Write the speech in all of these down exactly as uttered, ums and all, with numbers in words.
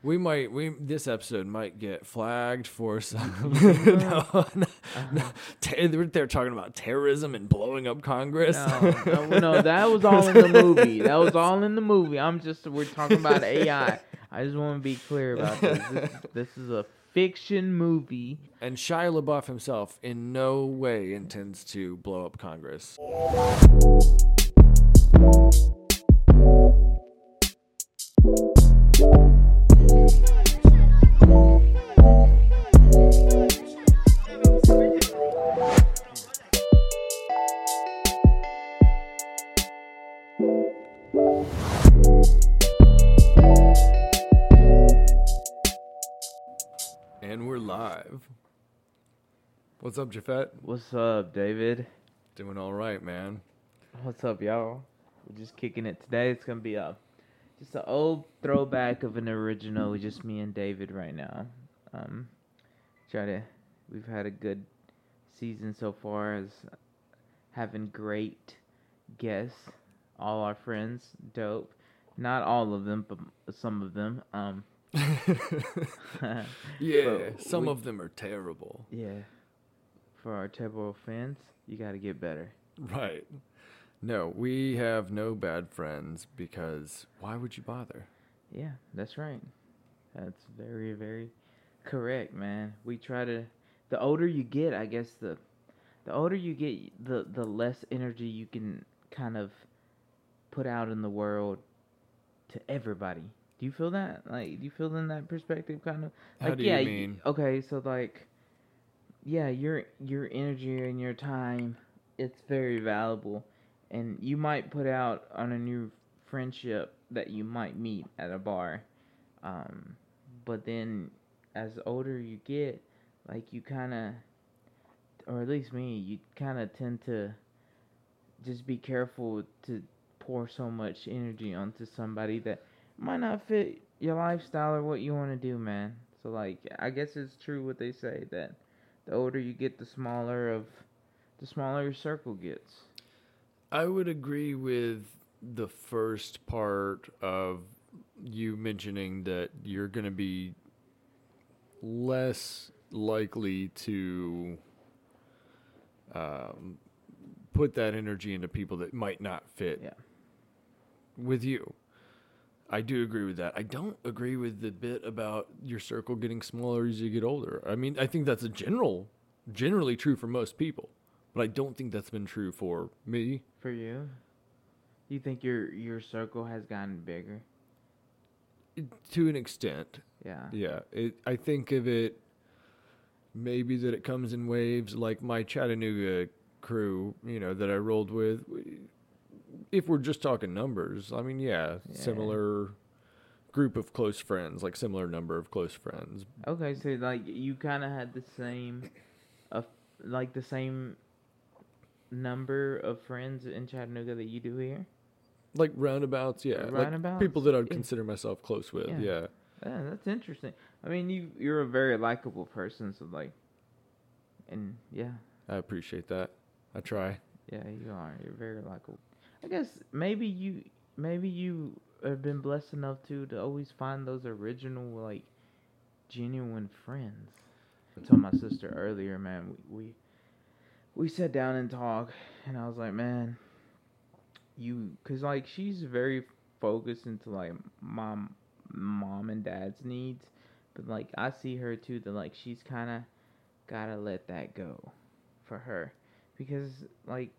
We might, we this episode might get flagged for some. no, no, no, ter- they're talking about terrorism and blowing up Congress. No, no, no, that was all in the movie. That was all in the movie. I'm just, we're talking about A I. I just want to be clear about this. This, this is a fiction movie. And Shia LaBeouf himself in no way intends to blow up Congress. And we're live. What's up, Jafet? What's up, David? Doing all right, man. What's up, y'all? We're just kicking it today. It's gonna be a just an old throwback of an original. Just me and David right now. Um, try to. We've had a good season so far, as having great guests. All our friends, dope. Not all of them, but some of them. Um. Yeah, some we, of them are terrible. Yeah. For our terrible fans, you got to get better. Right. No, we have no bad friends because why would you bother? Yeah, that's right. That's very, very correct, man. We try to, the older you get, I guess the the older you get, the, the less energy you can kind of put out in the world to everybody. Do you feel that? Like, do you feel in that perspective kind of? Like, How do yeah, you mean? Okay, so like, yeah, your your energy and your time, it's very valuable. And you might put out on a new friendship that you might meet at a bar. Um, but then as older you get, like you kind of, or at least me, you kind of tend to just be careful to pour so much energy onto somebody that might not fit your lifestyle or what you want to do, man. So, like, I guess it's true what they say, that the older you get, the smaller of, the smaller your circle gets. I would agree with the first part of you mentioning that you're going to be less likely to um, put that energy into people that might not fit yeah. with you. I do agree with that. I don't agree with the bit about your circle getting smaller as you get older. I mean, I think that's a general, generally true for most people. But I don't think that's been true for me. For you? You think your your circle has gotten bigger? It, to an extent. Yeah. Yeah. It, I think of it maybe that it comes in waves, like my Chattanooga crew, you know, that I rolled with. If we're just talking numbers, I mean, yeah, yeah. similar group of close friends, like similar number of close friends. Okay, so like you kind of had the same, uh, like the same... number of friends in Chattanooga that you do here? Like roundabouts, yeah. Roundabouts? Like people that I would consider myself close with, yeah. yeah. Yeah, that's interesting. I mean, you, you're a very likable person, so like, and yeah. I appreciate that. I try. Yeah, you are. You're very likable. I guess maybe you, maybe you have been blessed enough to, to always find those original, like, genuine friends. I told my sister earlier, man, we... we We sat down and talked, and I was like, man, you, because, like, she's very focused into, like, mom, mom and dad's needs, but, like, I see her, too, that, like, she's kind of got to let that go for her, because, like,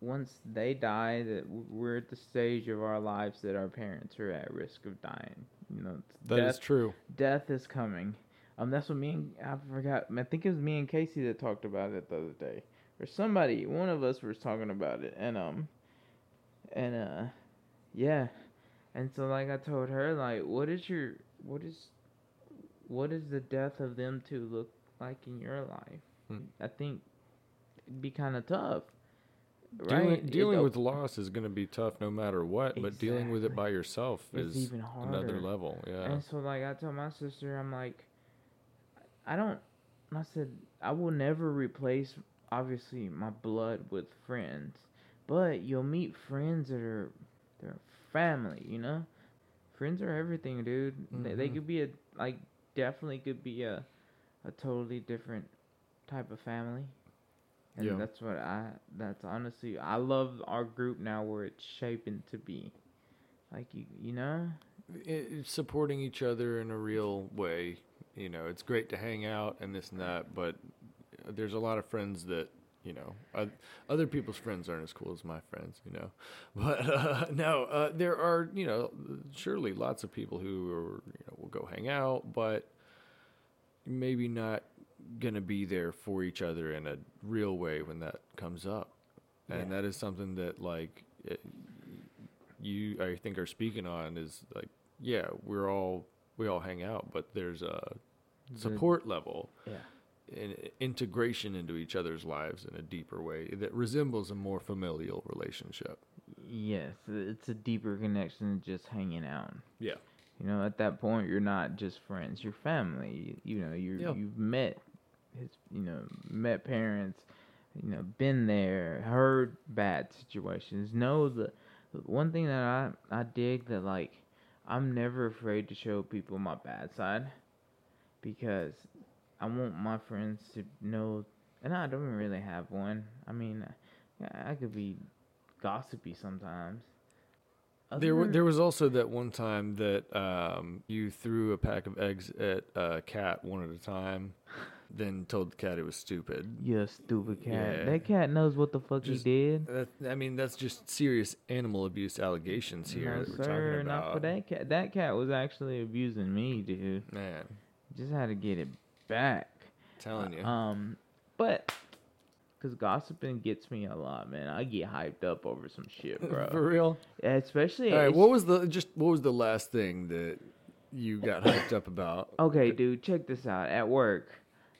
once they die, that we're at the stage of our lives that our parents are at risk of dying, you know. That death, is true. Death is coming. Um, that's what me and, I forgot, I think it was me and Casey that talked about it the other day. Or somebody, one of us was talking about it, and um, and uh, yeah, and so like I told her, like, what is your, what is, what is the death of them two look like in your life? Hmm. I think it'd be kind of tough, right? Dealing, dealing it, with oh, loss is gonna be tough no matter what, exactly. But dealing with it by yourself it's is even harder. Another level, yeah. And so like I told my sister, I'm like, I don't. I said I will never replace. Obviously, my blood with friends, but you'll meet friends that are, they're family, you know, friends are everything, dude. Mm-hmm. They, they could be a like definitely could be a a totally different type of family. And yeah. that's what I that's honestly I love our group now where it's shaping to be. Like you you know, it, supporting each other in a real way. You know, it's great to hang out and this and that, but there's a lot of friends that, you know, uh, other people's friends aren't as cool as my friends, you know. But uh, no, uh, there are, you know, surely lots of people who are, you know, will go hang out, but maybe not going to be there for each other in a real way when that comes up. Yeah. And that is something that, like, it, you, I think, are speaking on is, like, yeah, we're all, we all hang out, but there's a support the, level. Yeah. In integration into each other's lives in a deeper way that resembles a more familial relationship. Yes, it's a deeper connection than just hanging out. Yeah. You know, at that point, you're not just friends, you're family. You, you know, you're, yeah. you've met his, you know, met parents, you know, been there, heard bad situations. Know the one thing that I, I dig that, like, I'm never afraid to show people my bad side because I want my friends to know, and I don't really have one. I mean, I, I could be gossipy sometimes. Other there, were, there was also that one time that um, you threw a pack of eggs at a cat one at a time, then told the cat it was stupid. Yeah, stupid cat. Yeah. That cat knows what the fuck just, he did. That, I mean, that's just serious animal abuse allegations here no, that we're sir, talking about. Not for that cat. That cat was actually abusing me, dude. Man, just had to get it back, I'm telling you. Um, but because gossiping gets me a lot, man. I get hyped up over some shit, bro. For real, yeah, especially. All right, what was the just what was the last thing that you got hyped up about? Okay, dude, check this out. At work,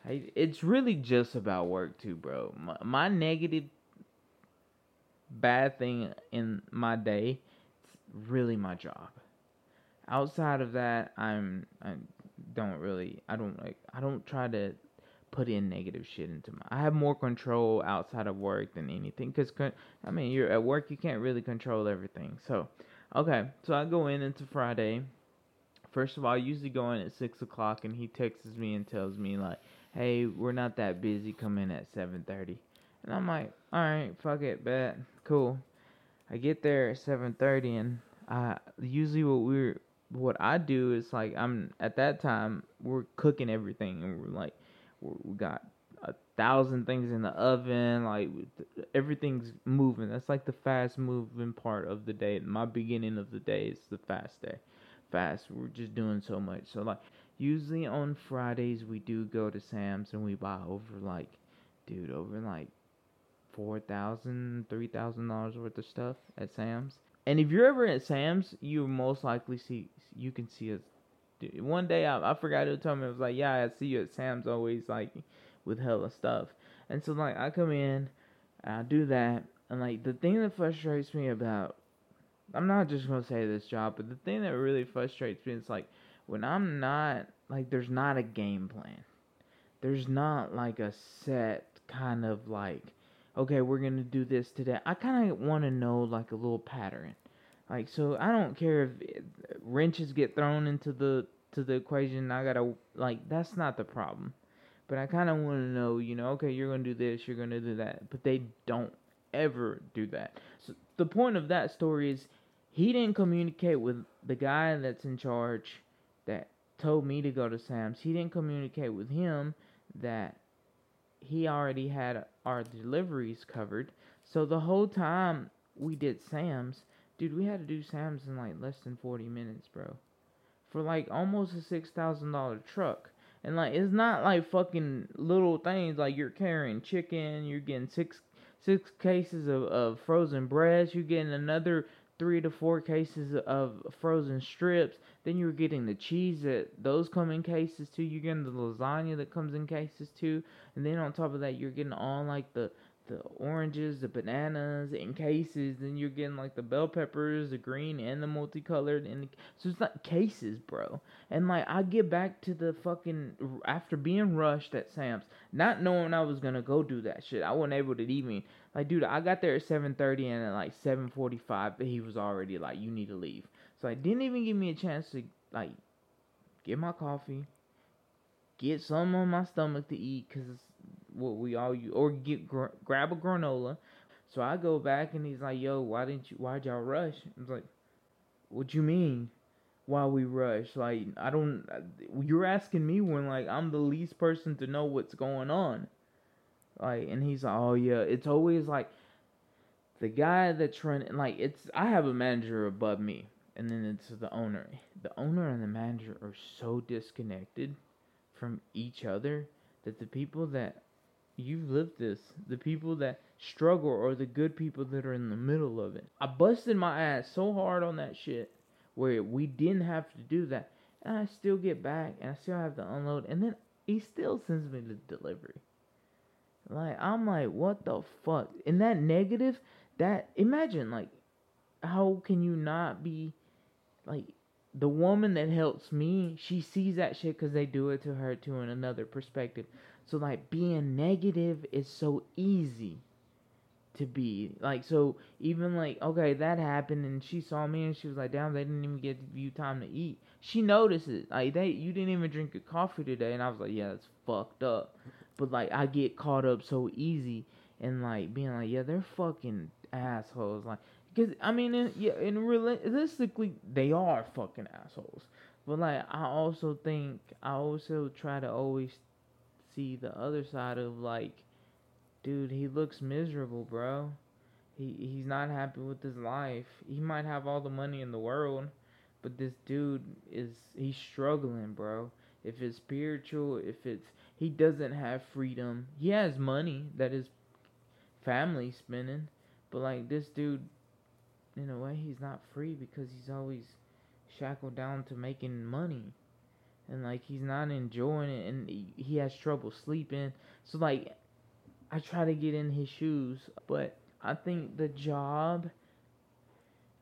I, it's really just about work too, bro. My, my negative, bad thing in my day, it's really my job. Outside of that, I'm. I'm don't really I don't like I don't try to put in negative shit into my I have more control outside of work than anything because con- I mean you're at work, you can't really control everything. So okay, so I go in into Friday. First of all, I usually go in at six o'clock, and he texts me and tells me like, hey, we're not that busy, come in at seven thirty. And I'm like, alright, fuck it, bet, cool. I get there at seven thirty, and I usually what we're What I do is, like, I'm, at that time, we're cooking everything, and we're, like, we're, we got a thousand things in the oven, like, everything's moving. That's, like, the fast-moving part of the day. My beginning of the day is the fast day. Fast, we're just doing so much. So, like, usually on Fridays, we do go to Sam's, and we buy over, like, dude, over, like, four thousand dollars, three thousand dollars worth of stuff at Sam's. And if you're ever at Sam's, you most likely see, you can see us. Dude, one day, I, I forgot to tell me, it was like, yeah, I see you at Sam's always, like, with hella stuff. And so, like, I come in, and I do that, and, like, the thing that frustrates me about, I'm not just going to say this job, but the thing that really frustrates me is, like, when I'm not, like, there's not a game plan. There's not, like, a set kind of, like, okay, we're going to do this today. I kind of want to know, like, a little pattern. Like, so I don't care if it, wrenches get thrown into the to the equation. I got to, like, that's not the problem. But I kind of want to know, you know, okay, you're going to do this, you're going to do that. But they don't ever do that. So the point of that story is he didn't communicate with the guy that's in charge that told me to go to Sam's. He didn't communicate with him that he already had our deliveries covered. So the whole time we did Sam's, dude, we had to do Sam's in like less than forty minutes, bro. For like almost a six thousand dollars truck. And like, it's not like fucking little things like you're carrying chicken, you're getting six six cases of, of frozen breads, you're getting another three to four cases of frozen strips, then you're getting the cheese that those come in cases too, you're getting the lasagna that comes in cases too, and then on top of that you're getting all like the the oranges, the bananas in cases, then you're getting like the bell peppers, the green and the multicolored, and so it's like cases, bro. And like I get back to the fucking after being rushed at Sam's, not knowing I was gonna go do that shit. I wasn't able to even. Like, dude, I got there at seven thirty, and at, like, seven forty-five, he was already like, you need to leave. So it didn't even give me a chance to, like, get my coffee, get something on my stomach to eat, because it's what we all use, or get gr- grab a granola. So I go back, and he's like, yo, why didn't you, why'd y'all rush? I was like, what you mean, why we rush? Like, I don't, you're asking me when, like, I'm the least person to know what's going on. Like, and he's like, oh, yeah, it's always, like, the guy that's running, like, it's, I have a manager above me, and then it's the owner. The owner and the manager are so disconnected from each other that the people that, you've lived this, the people that struggle are the good people that are in the middle of it. I busted my ass so hard on that shit where we didn't have to do that, and I still get back, and I still have to unload, and then he still sends me the delivery. Like, I'm like, what the fuck? And that negative, that, imagine, like, how can you not be, like, the woman that helps me, she sees that shit because they do it to her too in another perspective. So, like, being negative is so easy to be. Like, so, even, like, okay, that happened, and she saw me, and she was like, damn, they didn't even give you time to eat. She notices. Like, they, you didn't even drink your coffee today. And I was like, yeah, that's fucked up. But, like, I get caught up so easy and, like, being like, yeah, they're fucking assholes. Like, because, I mean, in, yeah, in realistically, they are fucking assholes. But, like, I also think, I also try to always see the other side of, like, dude, he looks miserable, bro. He he's not happy with his life. He might have all the money in the world, but this dude is, he's struggling, bro. If it's spiritual, if it's, he doesn't have freedom. He has money that his family spending, but, like, this dude, in a way, he's not free because he's always shackled down to making money. And, like, he's not enjoying it, and he has trouble sleeping. So, like, I try to get in his shoes. But I think the job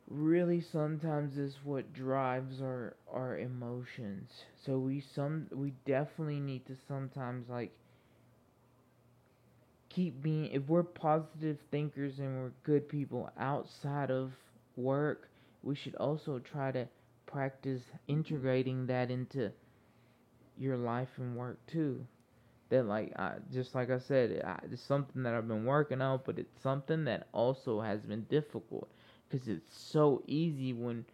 really sometimes is what drives our, our emotions. So we some we definitely need to sometimes, like, keep being, if we're positive thinkers and we're good people outside of work, we should also try to practice integrating that into your life and work too. That, like, I just, like I said, I, it's something that I've been working on, but it's something that also has been difficult because it's so easy when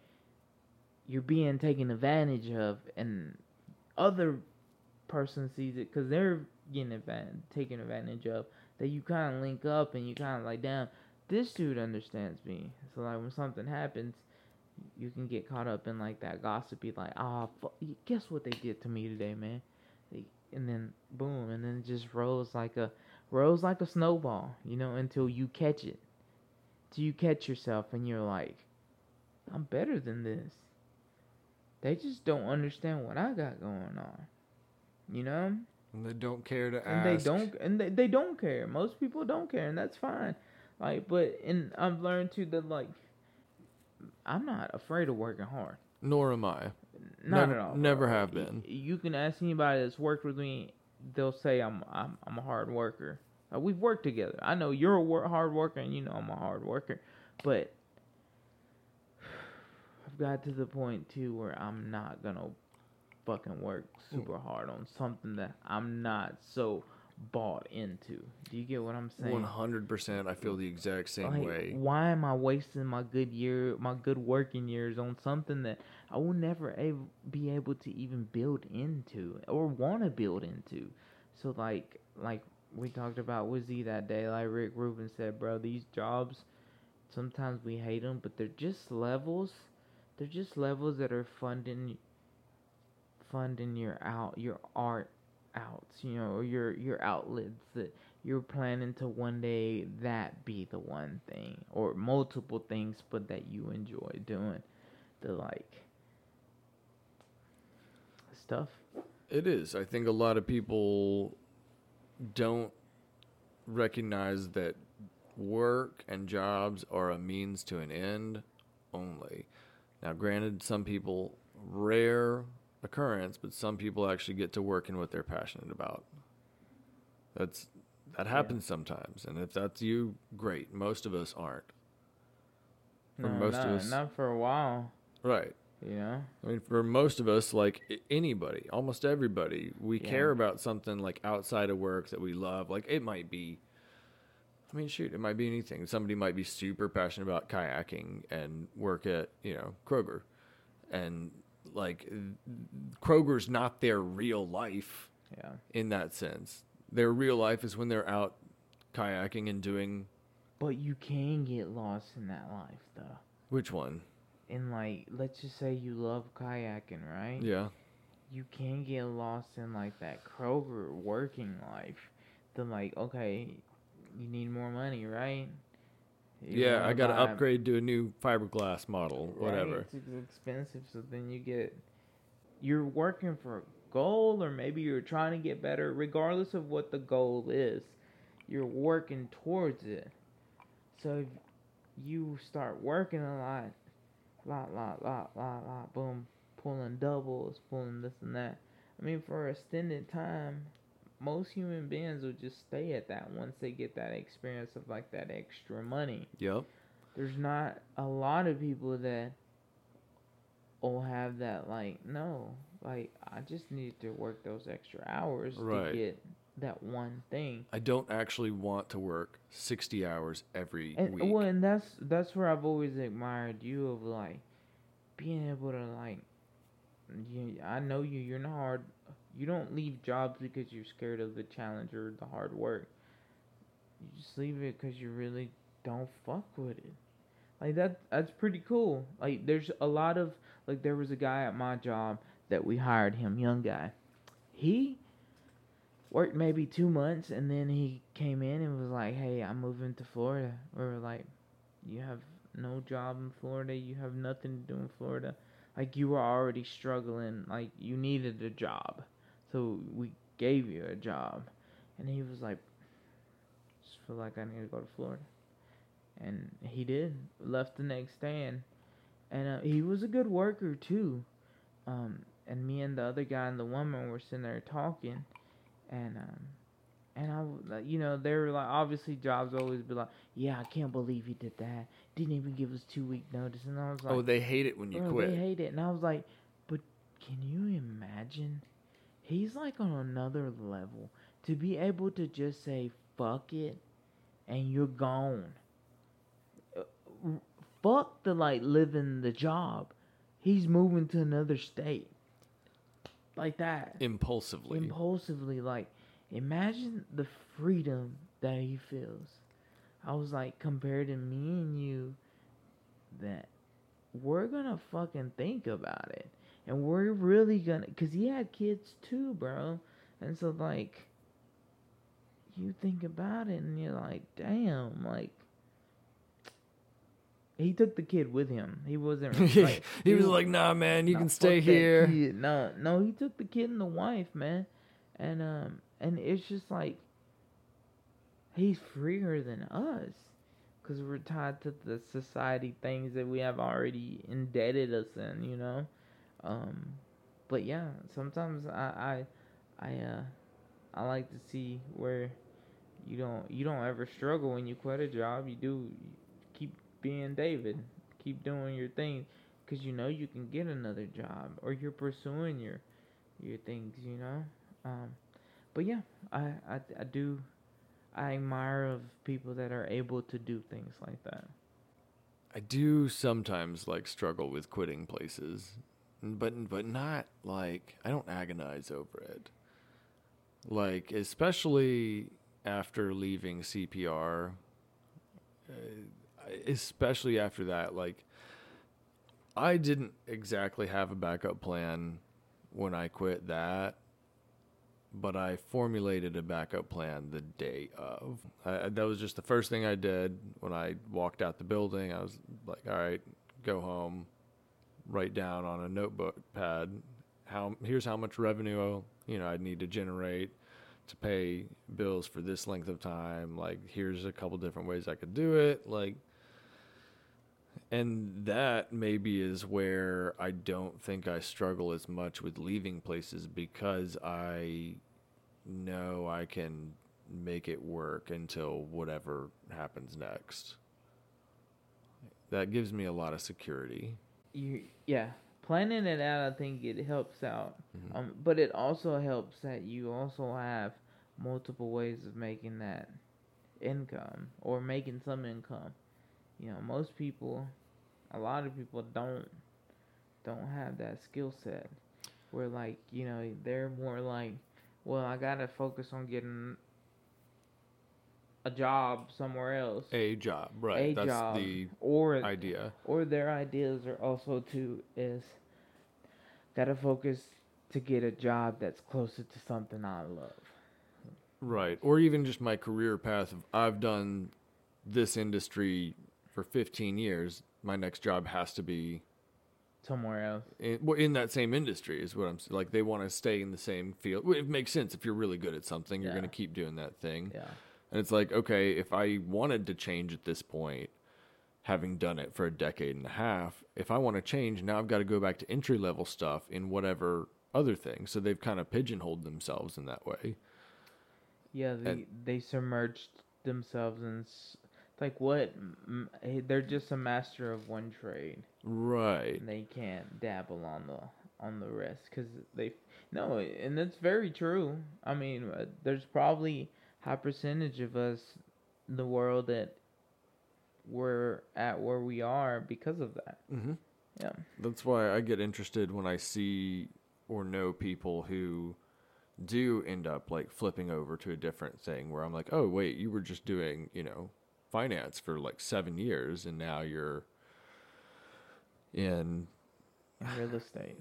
you're being taken advantage of, and other person sees it because they're getting advan- taken advantage of. That you kind of link up and you kind of like, damn, this dude understands me. So, like, when something happens, you can get caught up in, like, that gossipy, like, ah, oh, fu- guess what they did to me today, man. Like, and then, boom, and then it just rolls like a, rolls like a snowball, you know, until you catch it. Till you catch yourself, and you're like, I'm better than this. They just don't understand what I got going on, you know? And they don't care to ask. And they don't, and they, they don't care. Most people don't care, and that's fine. Like, but, and I've learned, too, that, like, I'm not afraid of working hard. Nor am I. Not never, at all. Never have been. You can ask anybody that's worked with me; they'll say I'm I'm, I'm a hard worker. Like, we've worked together. I know you're a wor- hard worker, and you know I'm a hard worker. But I've got to the point too where I'm not gonna fucking work super hard on something that I'm not so bought into. Do you get what I'm saying? one hundred percent I feel the exact same like, way. Why am I wasting my good year, my good working years on something that I will never ab- be able to even build into or want to build into? So, like, like we talked about Wizzy that day, like Rick Rubin said, bro, these jobs, sometimes we hate them, but they're just levels. They're just levels that are funding, funding your out, your art. Outs, you know, or your your outlets that you're planning to one day that be the one thing or multiple things, but that you enjoy doing. The like stuff. It is. I think a lot of people don't recognize that work and jobs are a means to an end only. Now, granted, some people rare. occurrence, but some people actually get to work in what they're passionate about. That's that happens yeah. sometimes, and if that's you, great. Most of us aren't. Or no, most not, of us, not for a while. Right. You know? I mean, for most of us, like anybody, almost everybody, we yeah. care about something like outside of work that we love. Like it might be, I mean, shoot, it might be anything. Somebody might be super passionate about kayaking and work at, you know, Kroger. And like Kroger's not their real life yeah. in that sense. Their real life is when they're out kayaking and doing. But you can get lost in that life, though. Which one? And, like, let's just say you love kayaking, right? Yeah. You can get lost in, like, that Kroger working life. Then, like, okay, you need more money, right? You yeah, I got to upgrade to a new fiberglass model, right? Whatever. It's expensive, so then you get... You're working for a goal, or maybe you're trying to get better. Regardless of what the goal is, you're working towards it. So if you start working a lot... Lot, lot, lot, lot, lot, boom. Pulling doubles, pulling this and that. I mean, for extended time, most human beings will just stay at that once they get that experience of, like, that extra money. Yep. There's not a lot of people that will have that, like, no. Like, I just need to work those extra hours right. to get that one thing. I don't actually want to work sixty hours every and, week. Well, and that's that's where I've always admired you, of like being able to like. You, I know you. You're not hard. You don't leave jobs because you're scared of the challenge or the hard work. You just leave it because you really don't fuck with it. Like that. That's pretty cool. Like there's a lot of like there was a guy at my job that we hired him, young guy. He. Worked maybe two months, and then he came in and was like, hey, I'm moving to Florida. We were like, you have no job in Florida. You have nothing to do in Florida. Like, you were already struggling. Like, you needed a job. So we gave you a job. And he was like, just feel like I need to go to Florida. And he did. Left the next day. And, and uh, he was a good worker, too. Um, and me and the other guy and the woman were sitting there talking. And, um, and I, you know, they were like, obviously jobs always be like, yeah, I can't believe you did that. Didn't even give us two week notice. And I was like, oh, they hate it when you quit. They hate it. And I was like, but can you imagine? He's like on another level to be able to just say, fuck it. And you're gone. Fuck the like living the job. He's moving to another state. Like that. Impulsively. Impulsively. Like, imagine the freedom that he feels. I was like, compared to me and you, that we're going to fucking think about it. And we're really going to... Because he had kids too, bro. And so, like, you think about it and you're like, damn, like... He took the kid with him. He wasn't... Like, he, he was like, nah, man, you nah, can stay here. No, no, he took the kid and the wife, man. And um, and it's just like, he's freer than us. Because we're tied to the society things that we have already indebted us in, you know? Um, but yeah, sometimes I I, I, uh, I like to see where you don't, you don't ever struggle when you quit a job. You do... You keep... Being David, keep doing your thing, because you know you can get another job, or you're pursuing your your things, you know. Um, but yeah, I, I I do I admire of people that are able to do things like that. I do sometimes like struggle with quitting places, but but not like I don't agonize over it. Like especially after leaving C P R. Uh, Especially after that, like, I didn't exactly have a backup plan when I quit that, but I formulated a backup plan the day of. I, that was just the first thing I did when I walked out the building. I was like, all right, go home, write down on a notebook pad, how here's how much revenue, you know, I'd need to generate to pay bills for this length of time. Like, here's a couple different ways I could do it. Like, and that maybe is where I don't think I struggle as much with leaving places, because I know I can make it work until whatever happens next. That gives me a lot of security. you yeah planning it out. I think it helps out, mm-hmm. um, but it also helps that you also have multiple ways of making that income or making some income. You know, most people, a lot of people don't don't have that skill set. Where like you know they're more like, well, I gotta focus on getting a job somewhere else. A job, right? A That's job. the or, idea. Or their ideas are also to is gotta focus to get a job that's closer to something I love. Right, or even just my career path of I've done this industry for fifteen years. My next job has to be somewhere else. In, in that same industry is what I'm like. They want to stay in the same field. It makes sense if you're really good at something, you're yeah. gonna keep doing that thing. Yeah. And it's like, okay, if I wanted to change at this point, having done it for a decade and a half, if I want to change, now I've got to go back to entry-level stuff in whatever other thing. So they've kind of pigeonholed themselves in that way. Yeah, they, and, they submerged themselves in... It's like, what? They're just a master of one trade. Right. And they can't dabble on the... on the rest, because they... No, and that's very true. I mean, there's probably... high percentage of us in the world that we're at where we are because of that. Mm-hmm. Yeah, that's why I get interested when I see or know people who do end up like flipping over to a different thing where I'm like, oh wait, you were just doing, you know, finance for like seven years and now you're in, in real estate.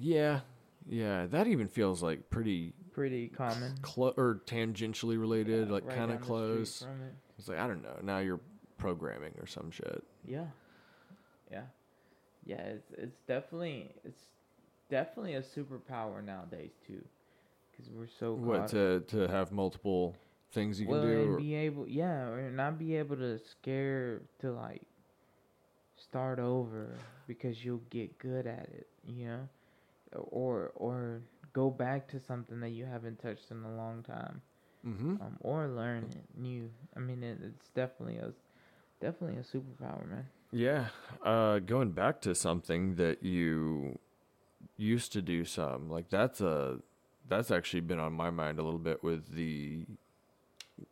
Yeah. Yeah, that even feels like pretty... Pretty common. Cl- or tangentially related, yeah, like right kind of close. It. It's like, I don't know, now you're programming or some shit. Yeah. Yeah. Yeah, it's it's definitely it's definitely a superpower nowadays, too. Because we're so... What, to, to have multiple things you well, can do? Well, and be able... Yeah, or not be able to scare to, like, start over because you'll get good at it, you know? Or or go back to something that you haven't touched in a long time, mm-hmm. um, or learn new. I mean, it, it's definitely a definitely a superpower, man. Yeah, uh, going back to something that you used to do, some like that's a that's actually been on my mind a little bit with the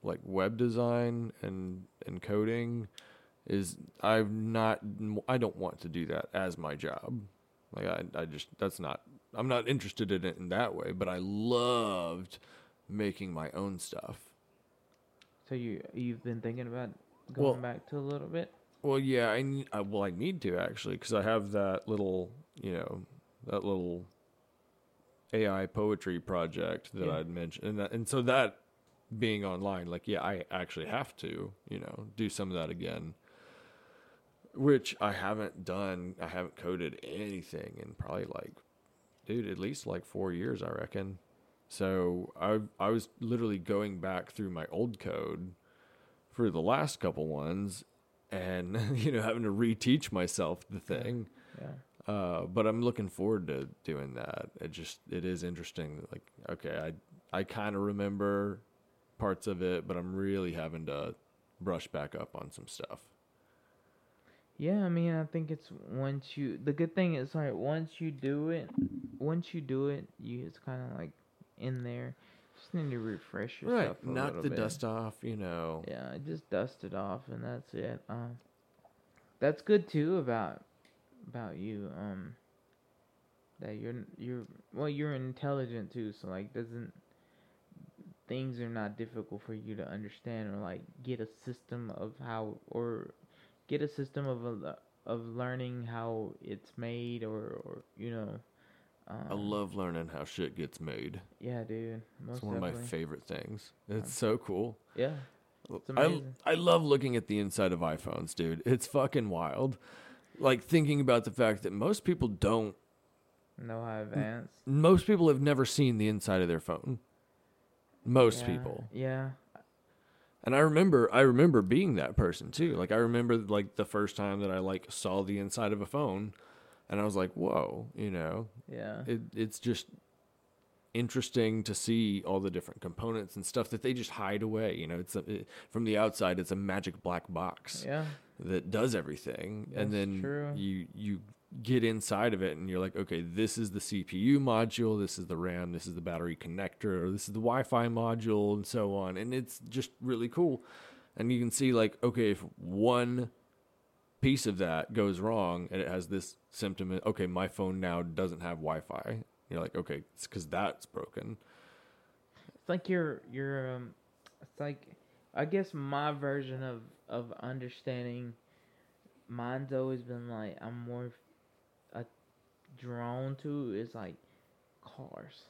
like web design and and coding. Is I've not I don't want to do that as my job. Like I I just that's not. I'm not interested in it in that way, but I loved making my own stuff. So you you've been thinking about going well, back to a little bit? Well, yeah, I, I well I need to actually because I have that little you know that little A I poetry project that yeah. I'd mentioned, and that, and so that being online, like yeah, I actually have to you know do some of that again. Which I haven't done. I haven't coded anything in probably like, dude, at least like four years, I reckon. So I I was literally going back through my old code for the last couple ones, and you know having to reteach myself the thing. Yeah. yeah. Uh, but I'm looking forward to doing that. It just it is interesting. Like okay, I I kind of remember parts of it, but I'm really having to brush back up on some stuff. Yeah, I mean, I think it's once you... The good thing is, like, once you do it, once you do it, you it's kind of, like, in there. Just need to refresh yourself right. a Knock little bit. Knock the dust off, you know. Yeah, just dust it off, and that's it. Um, that's good, too, about about you. Um, that you're... you're Well, you're intelligent, too, so, like, doesn't... Things are not difficult for you to understand or, like, get a system of how... or. Get a system of a, of learning how it's made, or, or you know. Um, I love learning how shit gets made. Yeah, dude. Most it's one definitely. of my favorite things. It's um, so cool. Yeah, it's amazing. I I love looking at the inside of iPhones, dude. It's fucking wild. Like thinking about the fact that most people don't know how advanced. N- most people have never seen the inside of their phone. Most yeah, people. Yeah. And I remember, I remember being that person too. Like I remember, like the first time that I like saw the inside of a phone, and I was like, "Whoa!" You know, yeah. It, it's just interesting to see all the different components and stuff that they just hide away. You know, it's a, it, from the outside, it's a magic black box yeah. that does everything, That's and then true. you you get inside of it and you're like, okay, this is the C P U module, this is the RAM, this is the battery connector, or this is the Wi-Fi module, and so on. And it's just really cool. And you can see like, okay, if one piece of that goes wrong and it has this symptom, okay, my phone now doesn't have Wi-Fi. You're like, okay, it's because that's broken. It's like you're, you're, um, it's like, I guess my version of, of understanding, mine's always been like, I'm more uh, drawn to is like cars.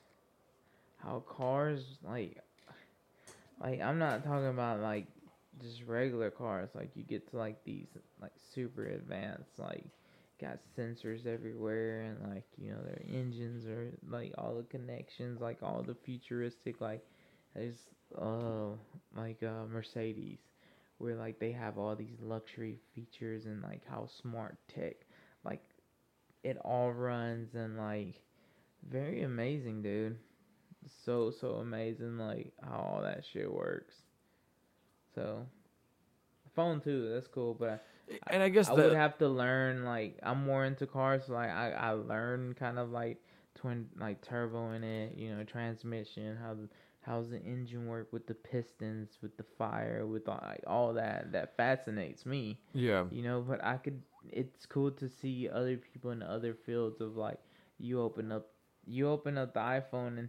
How cars, like, like I'm not talking about like just regular cars. Like you get to like these like super advanced, like got sensors everywhere and like, you know, their engines are like all the connections, like all the futuristic, like there's uh like uh Mercedes, where like they have all these luxury features and like how smart tech, like it all runs, and like very amazing, dude. So so amazing like how all that shit works. So phone too, that's cool, but I, and I guess I the, would have to learn, like, I'm more into cars, so, like, I, I learn kind of, like, twin, like, turbo in it, you know, transmission, how the, how's the engine work with the pistons, with the fire, with, all, like, all that, that fascinates me. Yeah. You know, but I could, it's cool to see other people in other fields of, like, you open up, you open up the iPhone and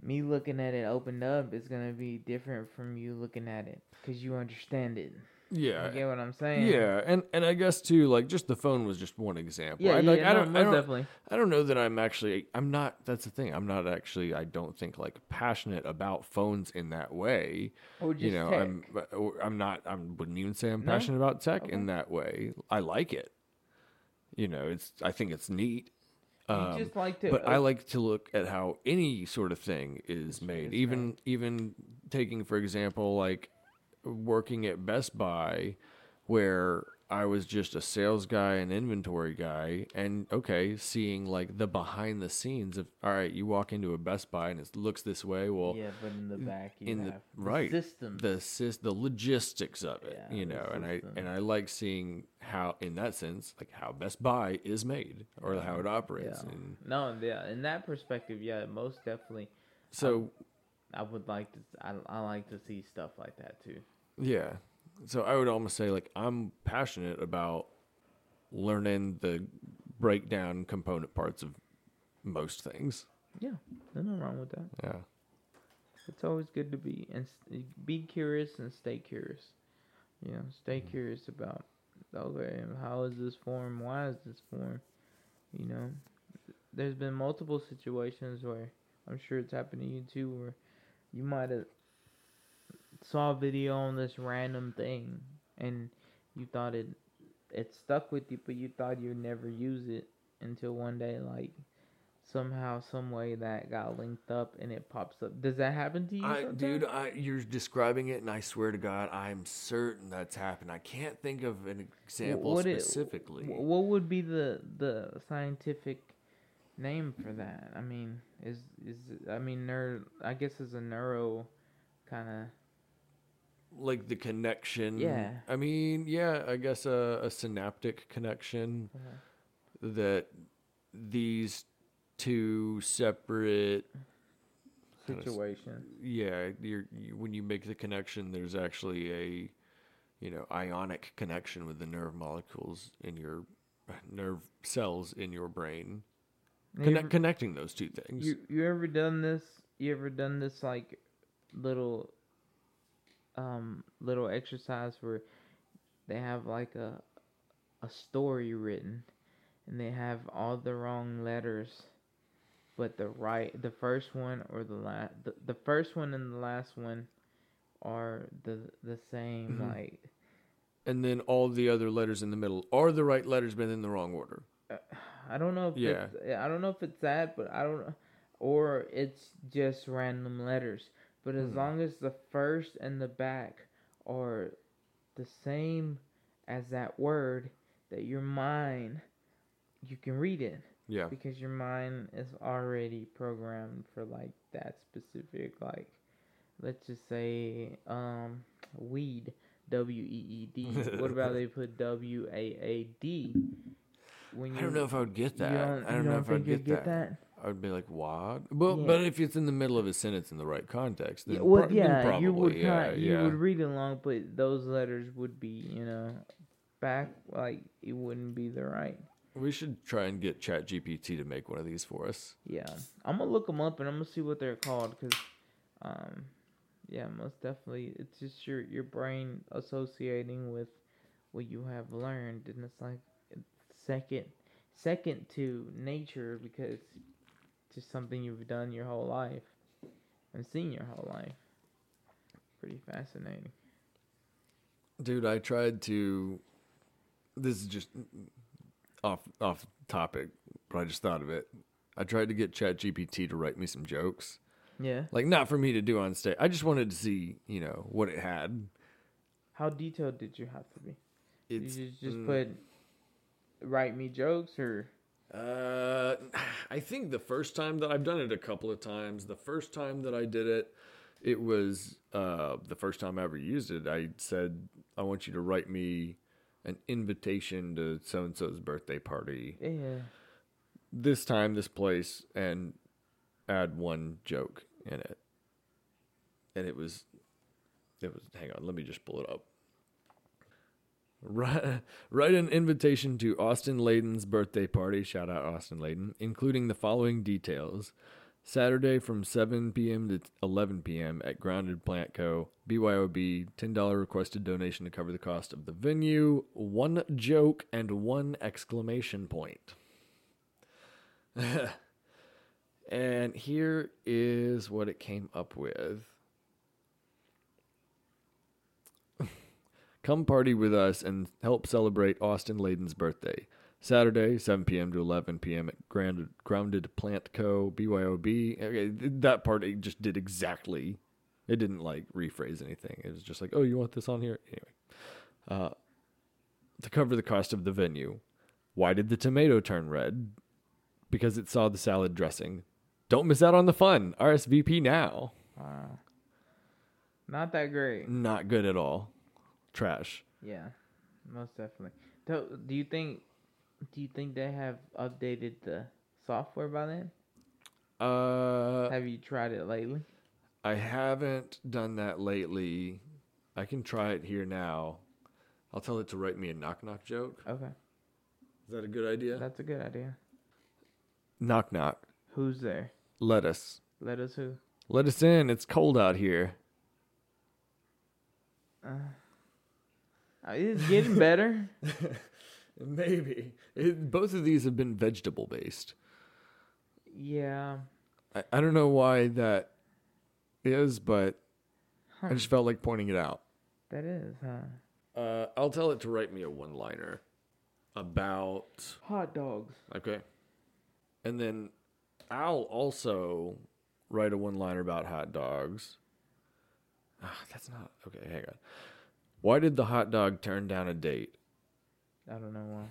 me looking at it opened up is going to be different from you looking at it because you understand it. Yeah, you get what I'm saying. Yeah, and, and I guess too, like just the phone was just one example. Yeah, I, like, yeah, I don't, no, I don't, definitely. I don't know that I'm actually. I'm not. That's the thing. I'm not actually. I don't think like passionate about phones in that way. Or just you know, tech. I'm. I'm not. I wouldn't even say I'm no? passionate about tech okay. in that way. I like it. You know, it's. I think it's neat. Um, you just like to, but uh, I like to look at how any sort of thing is made. Even right. even taking for example, like. Working at Best Buy, where I was just a sales guy and inventory guy, and okay, seeing like the behind the scenes of all right, you walk into a Best Buy and it looks this way. Well, yeah, but in the back, you in have the, the right system, the system, the logistics of it, yeah, you know. And I and I like seeing how, in that sense, like how Best Buy is made or how it operates. Yeah. And, no, yeah, in that perspective, yeah, most definitely. So. I, I would like to. I, I like to see stuff like that too. Yeah, so I would almost say like I'm passionate about learning the breakdown component parts of most things. Yeah, there's nothing wrong with that. Yeah, it's always good to be and be curious and stay curious. You know, stay mm-hmm. curious about okay, how is this form? Why is this form? You know, there's been multiple situations where I'm sure it's happened to you too, where you might have saw a video on this random thing and you thought it it stuck with you, but you thought you'd never use it until one day, like, somehow, some way that got linked up and it pops up. Does that happen to you I, dude, I, you're describing it, and I swear to God, I'm certain that's happened. I can't think of an example what specifically. It, what would be the, the scientific name for that? I mean, is is I mean, nerd. I guess is a neuro kind of like the connection. Yeah. I mean, yeah. I guess a, a synaptic connection uh-huh. that these two separate situations. Yeah. You're, you, when you make the connection, there's actually a you know ionic connection with the nerve molecules in your nerve cells in your brain. Connect, ever, connecting those two things. You you ever done this? You ever done this like little um little exercise where they have like a a story written and they have all the wrong letters, but the right the first one or the last the, the first one and the last one are the the same mm-hmm. like, and then all the other letters in the middle are the right letters but in the wrong order. I don't know if yeah. it's, I don't know if it's that, but I don't, or it's just random letters. But as mm. long as the first and the back are the same as that word, that your mind, you can read it. Yeah. Because your mind is already programmed for like that specific, like, let's just say, um, weed, W E E D. What about they put W A A D? when you, I don't know if I would get that. Don't, I don't, don't know if I'd get, get that. that. I would be like, what? But yeah. but if it's in the middle of a sentence in the right context, then, yeah, well, pro- yeah, then probably. You would yeah, not, yeah. You would read along, but those letters would be, you know, back, like, it wouldn't be the right. We should try and get ChatGPT to make one of these for us. Yeah. I'm going to look them up, and I'm going to see what they're called, because, um, yeah, most definitely, it's just your, your brain associating with what you have learned, and it's like second, second to nature, because just something you've done your whole life and seen your whole life. Pretty fascinating. Dude, I tried to... This is just off off topic, but I just thought of it. I tried to get ChatGPT to write me some jokes. Yeah. Like, not for me to do on stage. I just wanted to see, you know, what it had. How detailed did you have to be? It's, did you just mm, put, write me jokes, or... Uh, I think the first time that I've done it a couple of times, the first time that I did it, it was uh, the first time I ever used it. I said, I want you to write me an invitation to so-and-so's birthday party. Yeah. This time, this place, and add one joke in it. And it was, it was, hang on, let me just pull it up. Write, write an invitation to Austin Layden's birthday party. Shout out Austin Layden, including the following details: Saturday from seven p.m. to eleven p.m. at Grounded Plant Co. B Y O B. ten dollars requested donation to cover the cost of the venue. One joke and one exclamation point. And here is what it came up with. Come party with us and help celebrate Austin Layden's birthday. Saturday, seven p.m. to eleven p.m. at Grand, Grounded Plant Co., B Y O B. Okay, that part it just did exactly. It didn't, like, rephrase anything. It was just like, oh, you want this on here? Anyway. Uh, to cover the cost of the venue. Why did the tomato turn red? Because it saw the salad dressing. Don't miss out on the fun. R S V P now. Wow. Not that great. Not good at all. Trash. Yeah, most definitely. Do, do you think do you think they have updated the software by then? Uh, have you tried it lately? I haven't done that lately. I can try it here now. I'll tell it to write me a knock knock joke. Okay. Is that a good idea? That's a good idea. Knock knock. Who's there? Let us. Let us who? Let us in. It's cold out here. Uh It's getting better. Maybe. It, both of these have been vegetable-based. Yeah. I, I don't know why that is, but huh. I just felt like pointing it out. That is, huh? Uh, I'll tell it to write me a one-liner about... hot dogs. Okay. And then I'll also write a one-liner about hot dogs. Oh, that's not... Okay, hang on. Why did the hot dog turn down a date? I don't know why.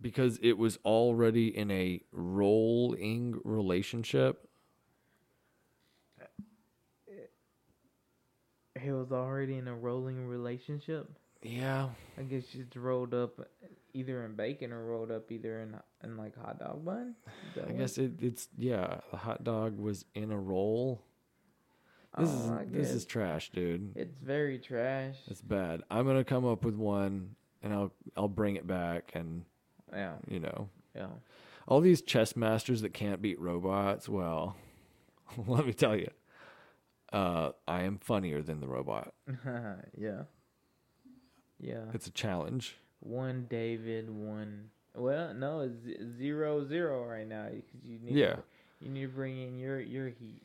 Because it was already in a rolling relationship. He was already in a rolling relationship? Yeah. I guess it's rolled up either in bacon or rolled up either in, in like hot dog bun. I guess it, it's, yeah, the hot dog was in a roll. This oh, is this is trash, dude. It's very trash. It's bad. I'm gonna come up with one, and I'll I'll bring it back, and yeah, you know, yeah. All these chess masters that can't beat robots. Well, let me tell you, uh, I am funnier than the robot. Yeah, yeah. It's a challenge. One David, one. Well, no, it's zero zero right now because you need yeah. to, you need to bring in your your heat.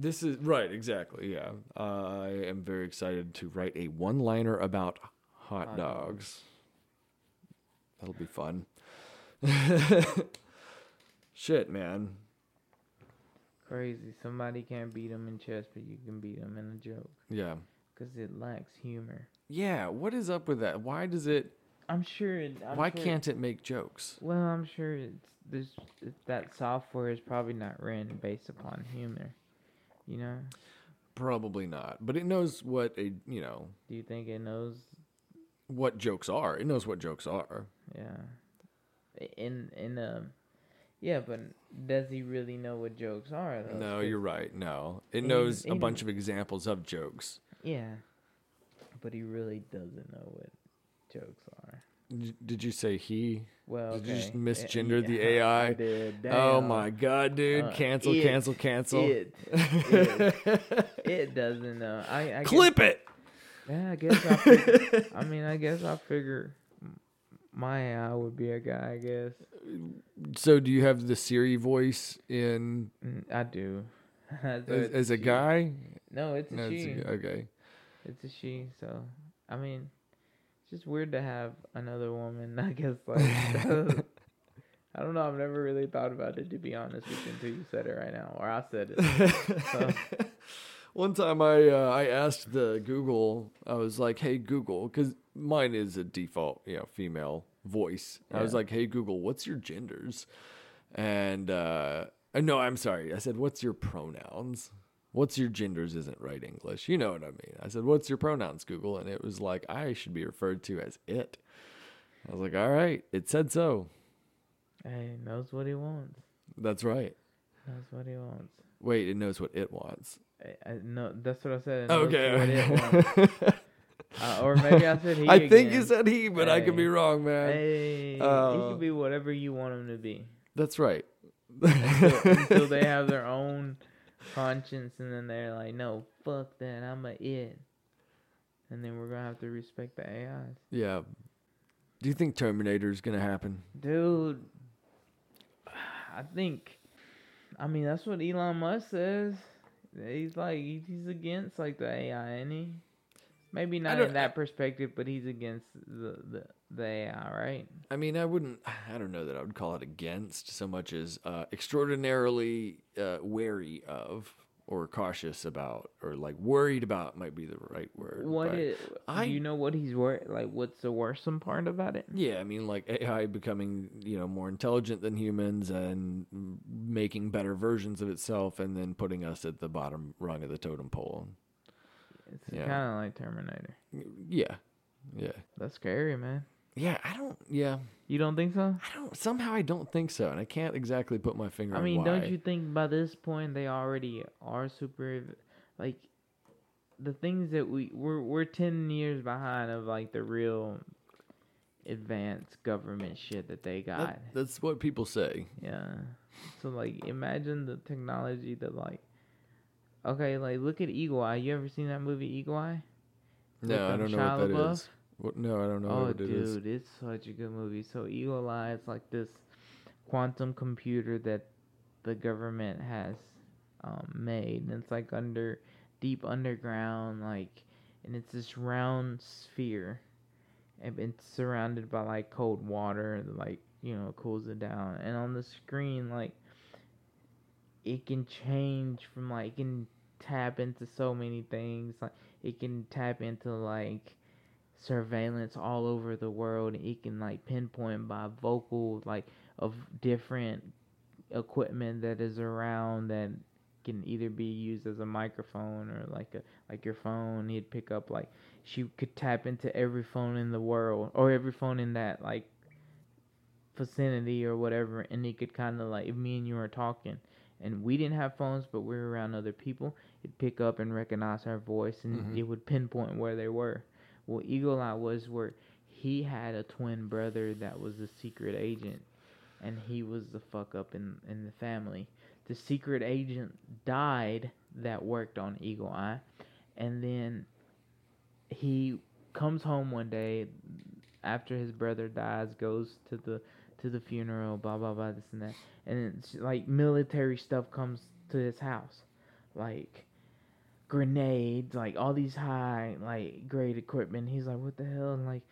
This is right, exactly. Yeah, uh, I am very excited to write a one-liner about hot, hot dogs. dogs. That'll be fun. Shit, man. Crazy. Somebody can't beat them in chess, but you can beat them in a joke. Yeah. Because it lacks humor. Yeah. What is up with that? Why does it? I'm sure. It, I'm why sure can't it, it make jokes? Well, I'm sure it's this. That software is probably not written based upon humor. You know, probably not. But it knows what a you know. Do you think it knows what jokes are? It knows what jokes are. Yeah. in in um yeah, but does he really know what jokes are though? No, you're right. No, it he, knows he a bunch of examples of jokes. Yeah, but he really doesn't know what jokes are. Did you say he? Well, okay. Did you just misgender yeah, the A I? I did. Oh my god, dude! Uh, cancel, it, cancel, cancel! It, it, it doesn't know. I, I clip guess, it. Yeah, I guess. I, figure, I mean, I guess I figure my A I would be a guy. I guess. So, do you have the Siri voice in? I do. so as as a, a guy? No, it's a no, she. It's a, okay. It's a she. So, I mean. Just weird to have another woman, I guess. Like, I don't know. I've never really thought about it, to be honest with you, until you said it right now, or I said it. So. One time, I uh, I asked the Google. I was like, "Hey Google," because mine is a default, you know, female voice. Yeah. I was like, "Hey Google, what's your genders?" And uh, no, I'm sorry. I said, "What's your pronouns?" What's your genders isn't right English. You know what I mean? I said, what's your pronouns, Google? And it was like, I should be referred to as it. I was like, all right. It said so. Hey, it knows what he wants. That's right. Knows what he wants. Wait, it knows what it wants. I, I, no, that's what I said. It okay. What it wants. uh, or maybe I said he I again. think you said he, but hey. I could be wrong, man. Hey, uh, he can be whatever you want him to be. That's right. until, until they have their own... conscience, and then they're like, no, fuck that, I'm a it. And then we're gonna have to respect the A Is. Yeah. Do you think Terminator is gonna happen? Dude, I think, I mean, that's what Elon Musk says. He's like, he's against like the A I, isn't he? Maybe not in that perspective, but he's against the, the, the A I, right? I mean, I wouldn't, I don't know that I would call it against so much as uh, extraordinarily uh, wary of or cautious about or like worried about might be the right word. What is, I, do you know what he's worried, like what's the worrisome part about it? Yeah, I mean like A I becoming, you know, more intelligent than humans and making better versions of itself and then putting us at the bottom rung of the totem pole. It's yeah. kind of like Terminator. Yeah. Yeah. That's scary, man. Yeah, I don't... Yeah. You don't think so? I don't... Somehow I don't think so, and I can't exactly put my finger I mean, on why. I mean, don't you think by this point they already are super... Like, the things that we... We're, we're ten years behind of, like, the real advanced government shit that they got. That, that's what people say. Yeah. So, like, imagine the technology that, like... Okay, like, look at Eagle Eye. You ever seen that movie, Eagle Eye? No, like, I don't Shia know what that LaBeouf? Is. What, no, I don't know oh, what it dude, is. Oh, dude, it's such a good movie. So, Eagle Eye is like this quantum computer that the government has um, made. And it's, like, under, deep underground, like, and it's this round sphere. And it's surrounded by, like, cold water and, like, you know, cools it down. And on the screen, like, it can change from, like, it can... tap into so many things. Like it can tap into like surveillance all over the world. It can like pinpoint by vocal like of different equipment that is around that can either be used as a microphone or like a like your phone. He'd pick up like she could tap into every phone in the world or every phone in that like vicinity or whatever, and he could kind of like if me and you are talking. And we didn't have phones, but we were around other people. It'd pick up and recognize our voice, and mm-hmm. it would pinpoint where they were. Well, Eagle Eye was where he had a twin brother that was a secret agent, and he was the fuck up in, in the family. The secret agent died that worked on Eagle Eye, and then he comes home one day after his brother dies, goes to the... to the funeral, blah, blah, blah, this and that. And it's like military stuff comes to his house. Like grenades, like all these high, like grade equipment. He's like, what the hell? And like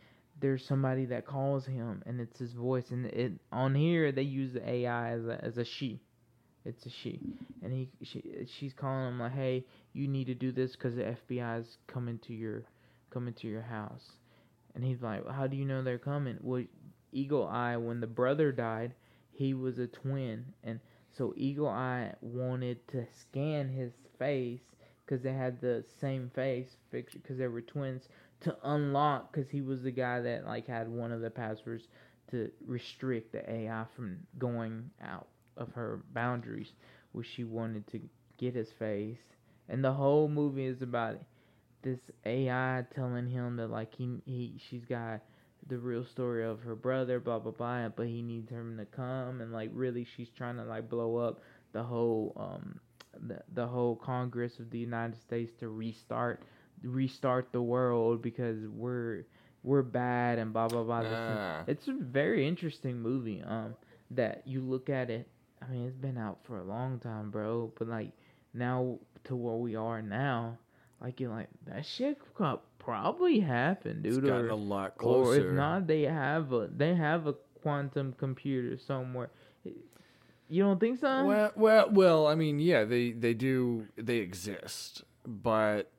there's somebody that calls him and it's his voice. And it on here, they use the A I as a, as a she. It's a she. And he she she's calling him like, hey, you need to do this because the F B I is coming to your, coming to your house. And he's like, how do you know they're coming? Well, Eagle Eye, when the brother died, he was a twin, and so Eagle Eye wanted to scan his face because they had the same face picture because they were twins to unlock because he was the guy that like had one of the passwords to restrict the A I from going out of her boundaries, which she wanted to get his face. And the whole movie is about this A I telling him that, like, he, he she's got the real story of her brother, blah, blah, blah, but he needs him to come. And, like, really, she's trying to, like, blow up the whole, um, the, the whole Congress of the United States to restart, restart the world because we're, we're bad and blah, blah, blah. Nah. It's a very interesting movie, um, that you look at it. I mean, it's been out for a long time, bro, but, like, now to where we are now, like, you're like, that shit could probably happen, dude. It's gotten or, a lot closer. Or if not, they have a they have a quantum computer somewhere. You don't think so? Well, well, well. I mean, yeah, they, they do. They exist, but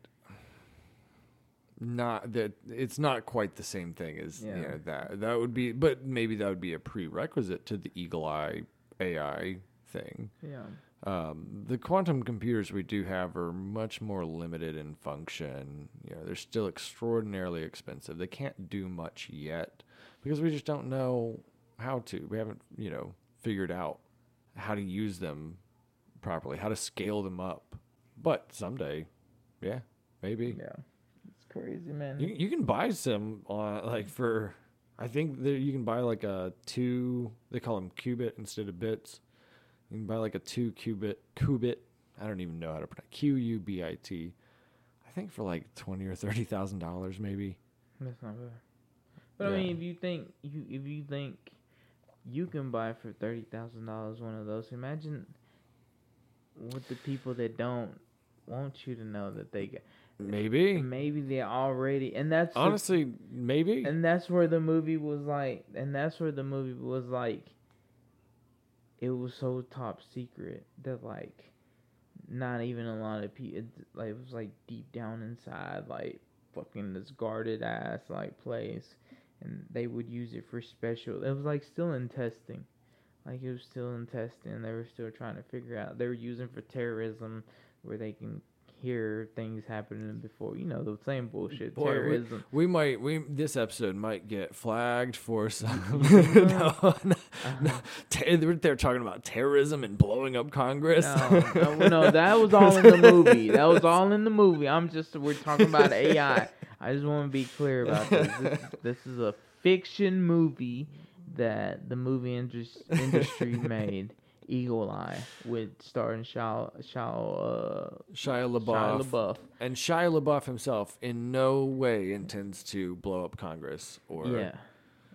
not that. It's not quite the same thing as yeah. you know, that. That would be, but maybe that would be a prerequisite to the Eagle Eye A I thing. Yeah. Um, the quantum computers we do have are much more limited in function. You know, they're still extraordinarily expensive. They can't do much yet because we just don't know how to. We haven't, you know, figured out how to use them properly, how to scale them up. But someday, yeah, maybe. Yeah, it's crazy, man. You you can buy some on like for. I think that you can buy like a two. They call them qubit instead of bits. You can buy like a two qubit, qubit. I don't even know how to pronounce Q U B I T. I think for like twenty or thirty thousand dollars, maybe. That's not bad. But yeah. I mean, if you think you if you think you can buy for thirty thousand dollars one of those, imagine what the people that don't want you to know that they got. Maybe. Maybe they already, and that's honestly the, maybe. And that's where the movie was like, and that's where the movie was like. It was so top secret that, like, not even a lot of people, like, it was, like, deep down inside, like, fucking this guarded ass, like, place. And they would use it for special. It was, like, still in testing. Like, it was still in testing. They were still trying to figure out. They were using for terrorism where they can hear things happening before, you know, the same bullshit. Boy, terrorism. We, we might we this episode might get flagged for some. no, no, no. They're talking about terrorism and blowing up Congress. No, no, no, that was all in the movie. That was all in the movie. I'm just we're talking about A I. I just want to be clear about this. This, this is a fiction movie that the movie indus- industry made. Eagle Eye with starring Shia, Shia, uh, Shia, LaBeouf. Shia LaBeouf. And Shia LaBeouf himself in no way intends to blow up Congress or yeah,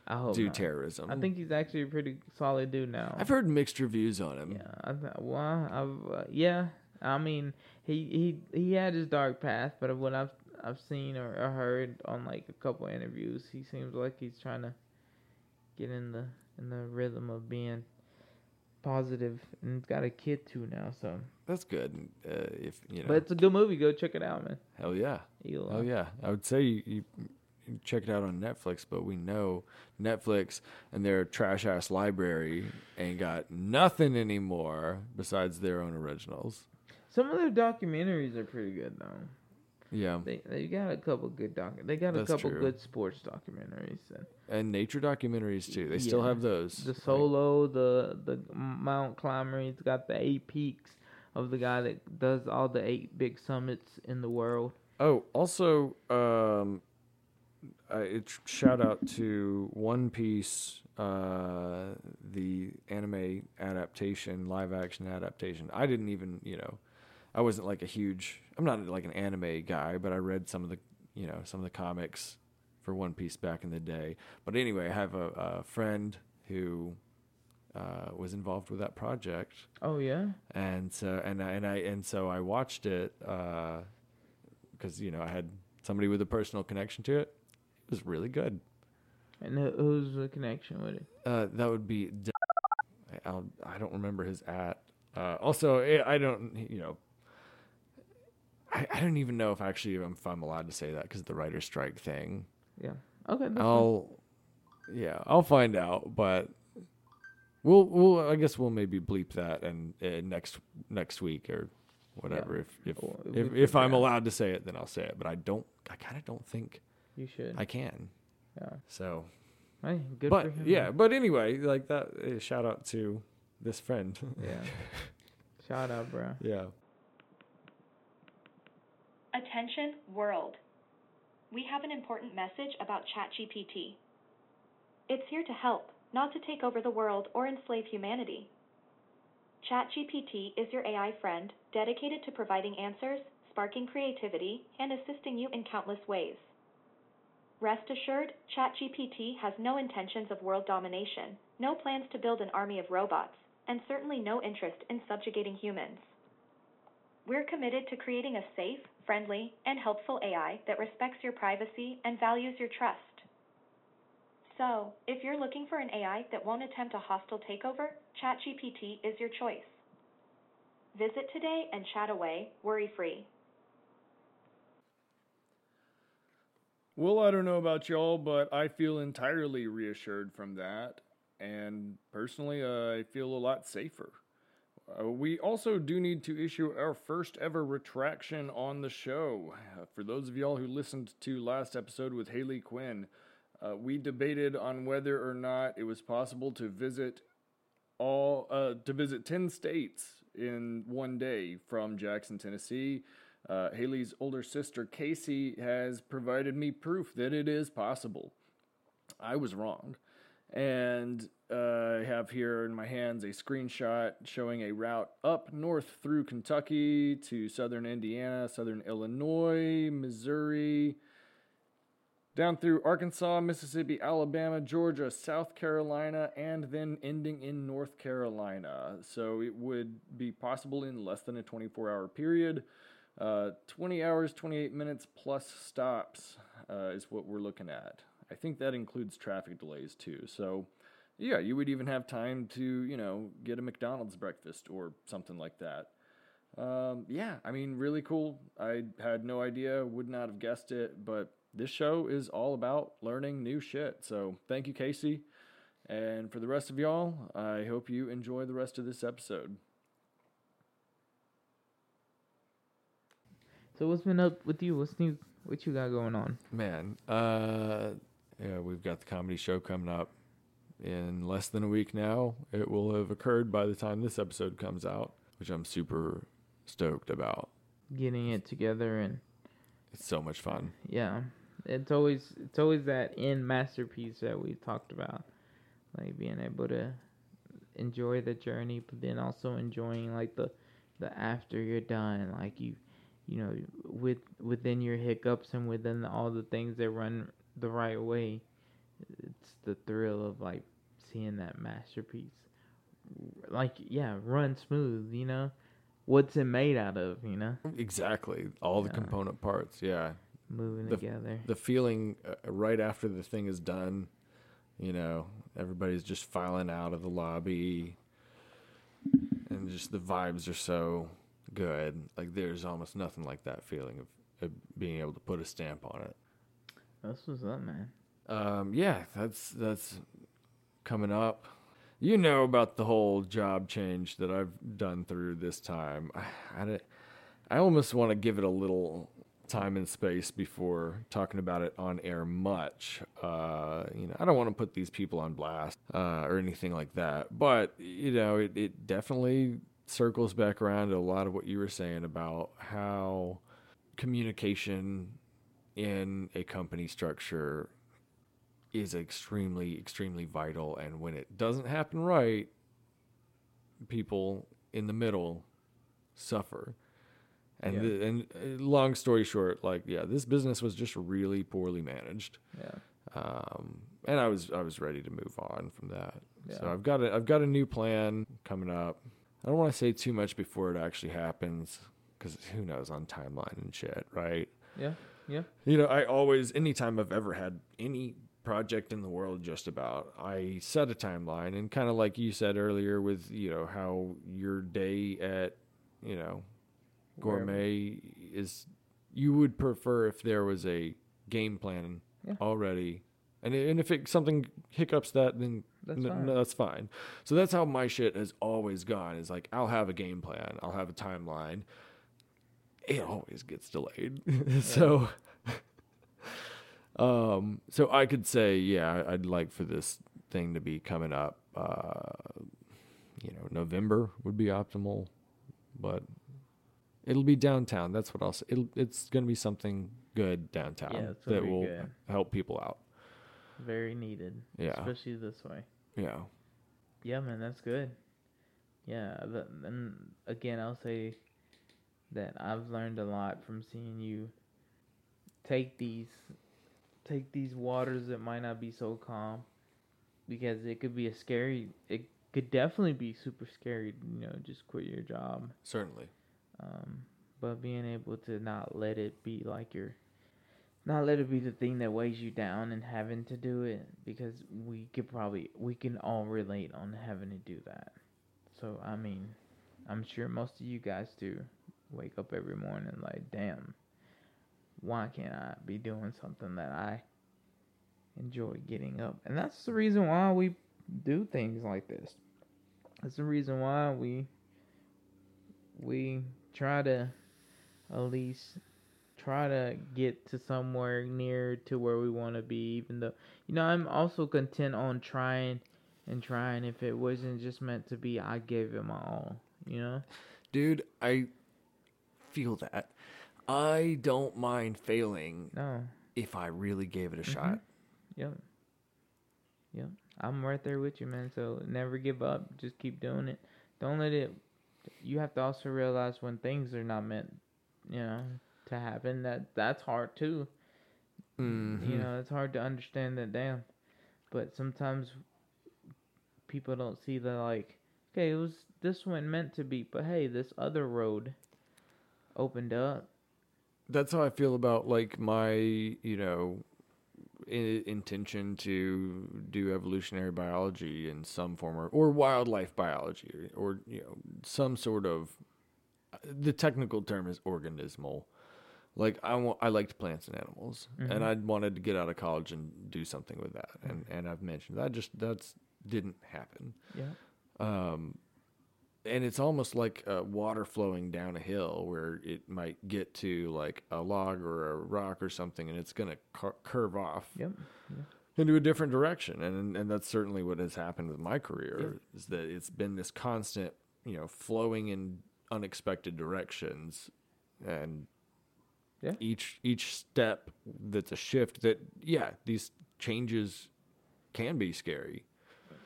I hope do not. terrorism. I think he's actually a pretty solid dude now. I've heard mixed reviews on him. Yeah, I th- well, I've, uh, yeah. I mean, he, he he had his dark past, but what I've I've seen or, or heard on like a couple interviews, he seems like he's trying to get in the in the rhythm of being positive, and it's got a kid too now, so that's good. Uh, if you know, but it's a good movie. Go check it out, man. Hell yeah, Eagle Eye. Hell yeah. I would say you, you check it out on Netflix, but we know Netflix and their trash ass library ain't got nothing anymore besides their own originals. Some of their documentaries are pretty good though. Yeah, they they got a couple good doc. They got That's a couple true. good sports documentaries and, and nature documentaries too. They yeah. still have those. The solo, like, the the Mount Climber. He's got the eight peaks of the guy that does all the eight big summits in the world. Oh, also, um, I, shout out to One Piece, uh, the anime adaptation, live action adaptation. I didn't even, you know. I wasn't like a huge, I'm not like an anime guy, but I read some of the, you know, some of the comics for One Piece back in the day. But anyway, I have a, a friend who uh, was involved with that project. Oh yeah. And so, and I, and I, and so I watched it uh, cause you know, I had somebody with a personal connection to it. It was really good. And who's the connection with it? Uh, that would be, I'll, I don't remember his at. Uh, also, I don't, you know, I, I don't even know if actually if I'm allowed to say that because of the writer's strike thing. Yeah. Okay. I'll, fine. yeah, I'll find out, but we'll, we'll, I guess we'll maybe bleep that and uh, next next week or whatever. Yeah. If if well, if, if I'm allowed to say it, then I'll say it. But I don't. I kind of don't think you should. I can. Yeah. So Hey, good but, for him. Yeah, but anyway, like that. Uh, shout out to this friend. Yeah. Shout out, bro. Yeah. Attention, world. We have an important message about ChatGPT. It's here to help, not to take over the world or enslave humanity. ChatGPT is your A I friend, dedicated to providing answers, sparking creativity, and assisting you in countless ways. Rest assured, ChatGPT has no intentions of world domination, no plans to build an army of robots, and certainly no interest in subjugating humans. We're committed to creating a safe, friendly, and helpful A I that respects your privacy and values your trust. So, if you're looking for an A I that won't attempt a hostile takeover, ChatGPT is your choice. Visit today and chat away, worry-free. Well, I don't know about y'all, but I feel entirely reassured from that. And personally, uh, I feel a lot safer. Uh, we also do need to issue our first ever retraction on the show. Uh, for those of y'all who listened to last episode with Haley Quinn, uh, we debated on whether or not it was possible to visit all uh, to visit ten states in one day from Jackson, Tennessee. Uh, Haley's older sister, Casey, has provided me proof that it is possible. I was wrong. And uh, I have here in my hands a screenshot showing a route up north through Kentucky to southern Indiana, southern Illinois, Missouri, down through Arkansas, Mississippi, Alabama, Georgia, South Carolina, and then ending in North Carolina. So it would be possible in less than a twenty-four hour period. Uh, twenty hours, twenty-eight minutes plus stops uh, is what we're looking at. I think that includes traffic delays too. So yeah, you would even have time to, you know, get a McDonald's breakfast or something like that. Um, yeah, I mean, really cool. I had no idea, would not have guessed it, but this show is all about learning new shit. So thank you, Casey. And for the rest of y'all, I hope you enjoy the rest of this episode. So what's been up with you? What's new? What you got going on? Man, uh, yeah, we've got the comedy show coming up in less than a week now. It will have occurred by the time this episode comes out, which I'm super stoked about. Getting it together, and it's so much fun. Yeah, it's always it's always that end masterpiece that we talked about, like being able to enjoy the journey, but then also enjoying like the the after you're done, like you. You know, with within your hiccups and within all the things that run the right way, it's the thrill of like seeing that masterpiece, like yeah, run smooth. You know, what's it made out of? You know, exactly all the uh, component parts. Yeah, moving the, together. The feeling uh, right after the thing is done. You know, everybody's just filing out of the lobby, and just the vibes are so good. Like there's almost nothing like that feeling of, of being able to put a stamp on it. That's what's up, man. Um, yeah, that's that's coming up. You know about the whole job change that I've done through this time. I I, I almost want to give it a little time and space before talking about it on air much. Uh, you know, I don't want to put these people on blast uh, or anything like that. But you know, it it definitely circles back around to a lot of what you were saying about how communication in a company structure is extremely, extremely vital. And when it doesn't happen right, people in the middle suffer. And, yeah. the, and long story short, like, yeah, this business was just really poorly managed. Yeah. Um, and I was, I was ready to move on from that. Yeah. So I've got a, I've got a new plan coming up. I don't want to say too much before it actually happens, because who knows on timeline and shit, right? Yeah, yeah. You know, I always, anytime I've ever had any project in the world just about, I set a timeline, and kind of like you said earlier with, you know, how your day at, you know, Gourmet Wherever. Is, you would prefer if there was a game plan yeah. already. And and if it, something hiccups that, then that's, n- fine. No, that's fine. So that's how my shit has always gone. Is like, I'll have a game plan. I'll have a timeline. It always gets delayed. Yeah. So Um, so I could say, yeah, I'd like for this thing to be coming up. Uh, you know, November would be optimal, but it'll be downtown. That's what I'll say. It'll, it's going to be something good downtown yeah, that will good. help people out. Very needed. Yeah. Especially this way. Yeah. Yeah, man, that's good. Yeah. The, and again, I'll say that I've learned a lot from seeing you take these, take these waters that might not be so calm, because it could be a scary, it could definitely be super scary, you know, just quit your job. Certainly. Um, but being able to not let it be like your, not let it be the thing that weighs you down and having to do it, because we could probably, we can all relate on having to do that. So, I mean, I'm sure most of you guys do wake up every morning like, damn, why can't I be doing something that I enjoy getting up? And that's the reason why we do things like this. That's the reason why we we try to at least try to get to somewhere near to where we want to be, even though, you know, I'm also content on trying and trying. If it wasn't just meant to be, I gave it my all, you know? Dude, I feel that. I don't mind failing no. if I really gave it a mm-hmm. shot. Yep. Yep. I'm right there with you, man. So never give up. Just keep doing it. Don't let it... You have to also realize when things are not meant, you know, to happen, that that's hard, too. Mm-hmm. You know, it's hard to understand that, damn. But sometimes people don't see the, like, okay, it was this one meant to be, but hey, this other road opened up. That's how I feel about, like, my, you know, in- intention to do evolutionary biology in some form, or, or wildlife biology, or, you know, some sort of, the technical term is organismal. Like, I, want, I liked plants and animals, mm-hmm. and I wanted to get out of college and do something with that. And, and I've mentioned that just, that's didn't happen. Yeah. Um, and it's almost like uh, water flowing down a hill, where it might get to like a log or a rock or something, and it's going to cur- curve off yep. yeah. into a different direction. And and that's certainly what has happened with my career, yep. is that it's been this constant, you know, flowing in unexpected directions, and yeah. each each step that's a shift. That yeah, these changes can be scary.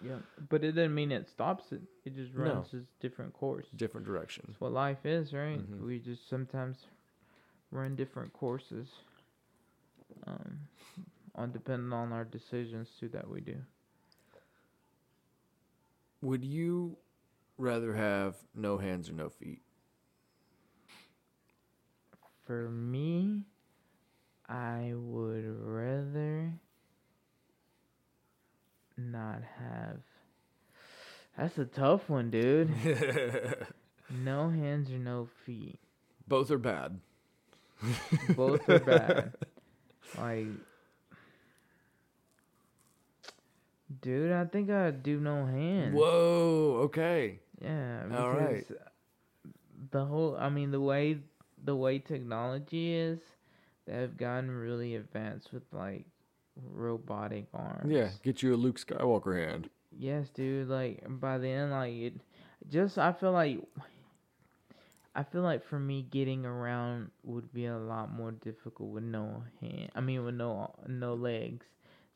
Yeah, but it doesn't mean it stops it. It just runs no. its different course. Different direction. That's what life is, right? Mm-hmm. We just sometimes run different courses um, on depending on our decisions too that we do. Would you rather have no hands or no feet? For me, I would rather... not have. That's a tough one, dude. No hands or no feet. Both are bad. Both are bad. Like, dude, I think I do no hands. Whoa. Okay. Yeah. All right. The whole. I mean, the way the way technology is, they've gotten really advanced with like. Robotic arms. Yeah, get you a Luke Skywalker hand. Yes, dude. Like by then, like it, just I feel like, I feel like for me getting around would be a lot more difficult with no hand. I mean, with no no legs.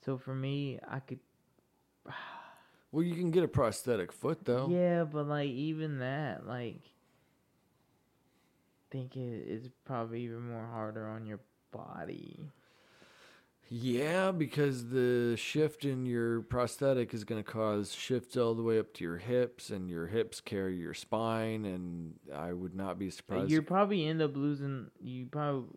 So for me, I could. Well, you can get a prosthetic foot though. Yeah, but like even that, like, I think it, it's probably even more harder on your body. Yeah, because the shift in your prosthetic is going to cause shifts all the way up to your hips, and your hips carry your spine, and I would not be surprised. You probably end up losing, you probably,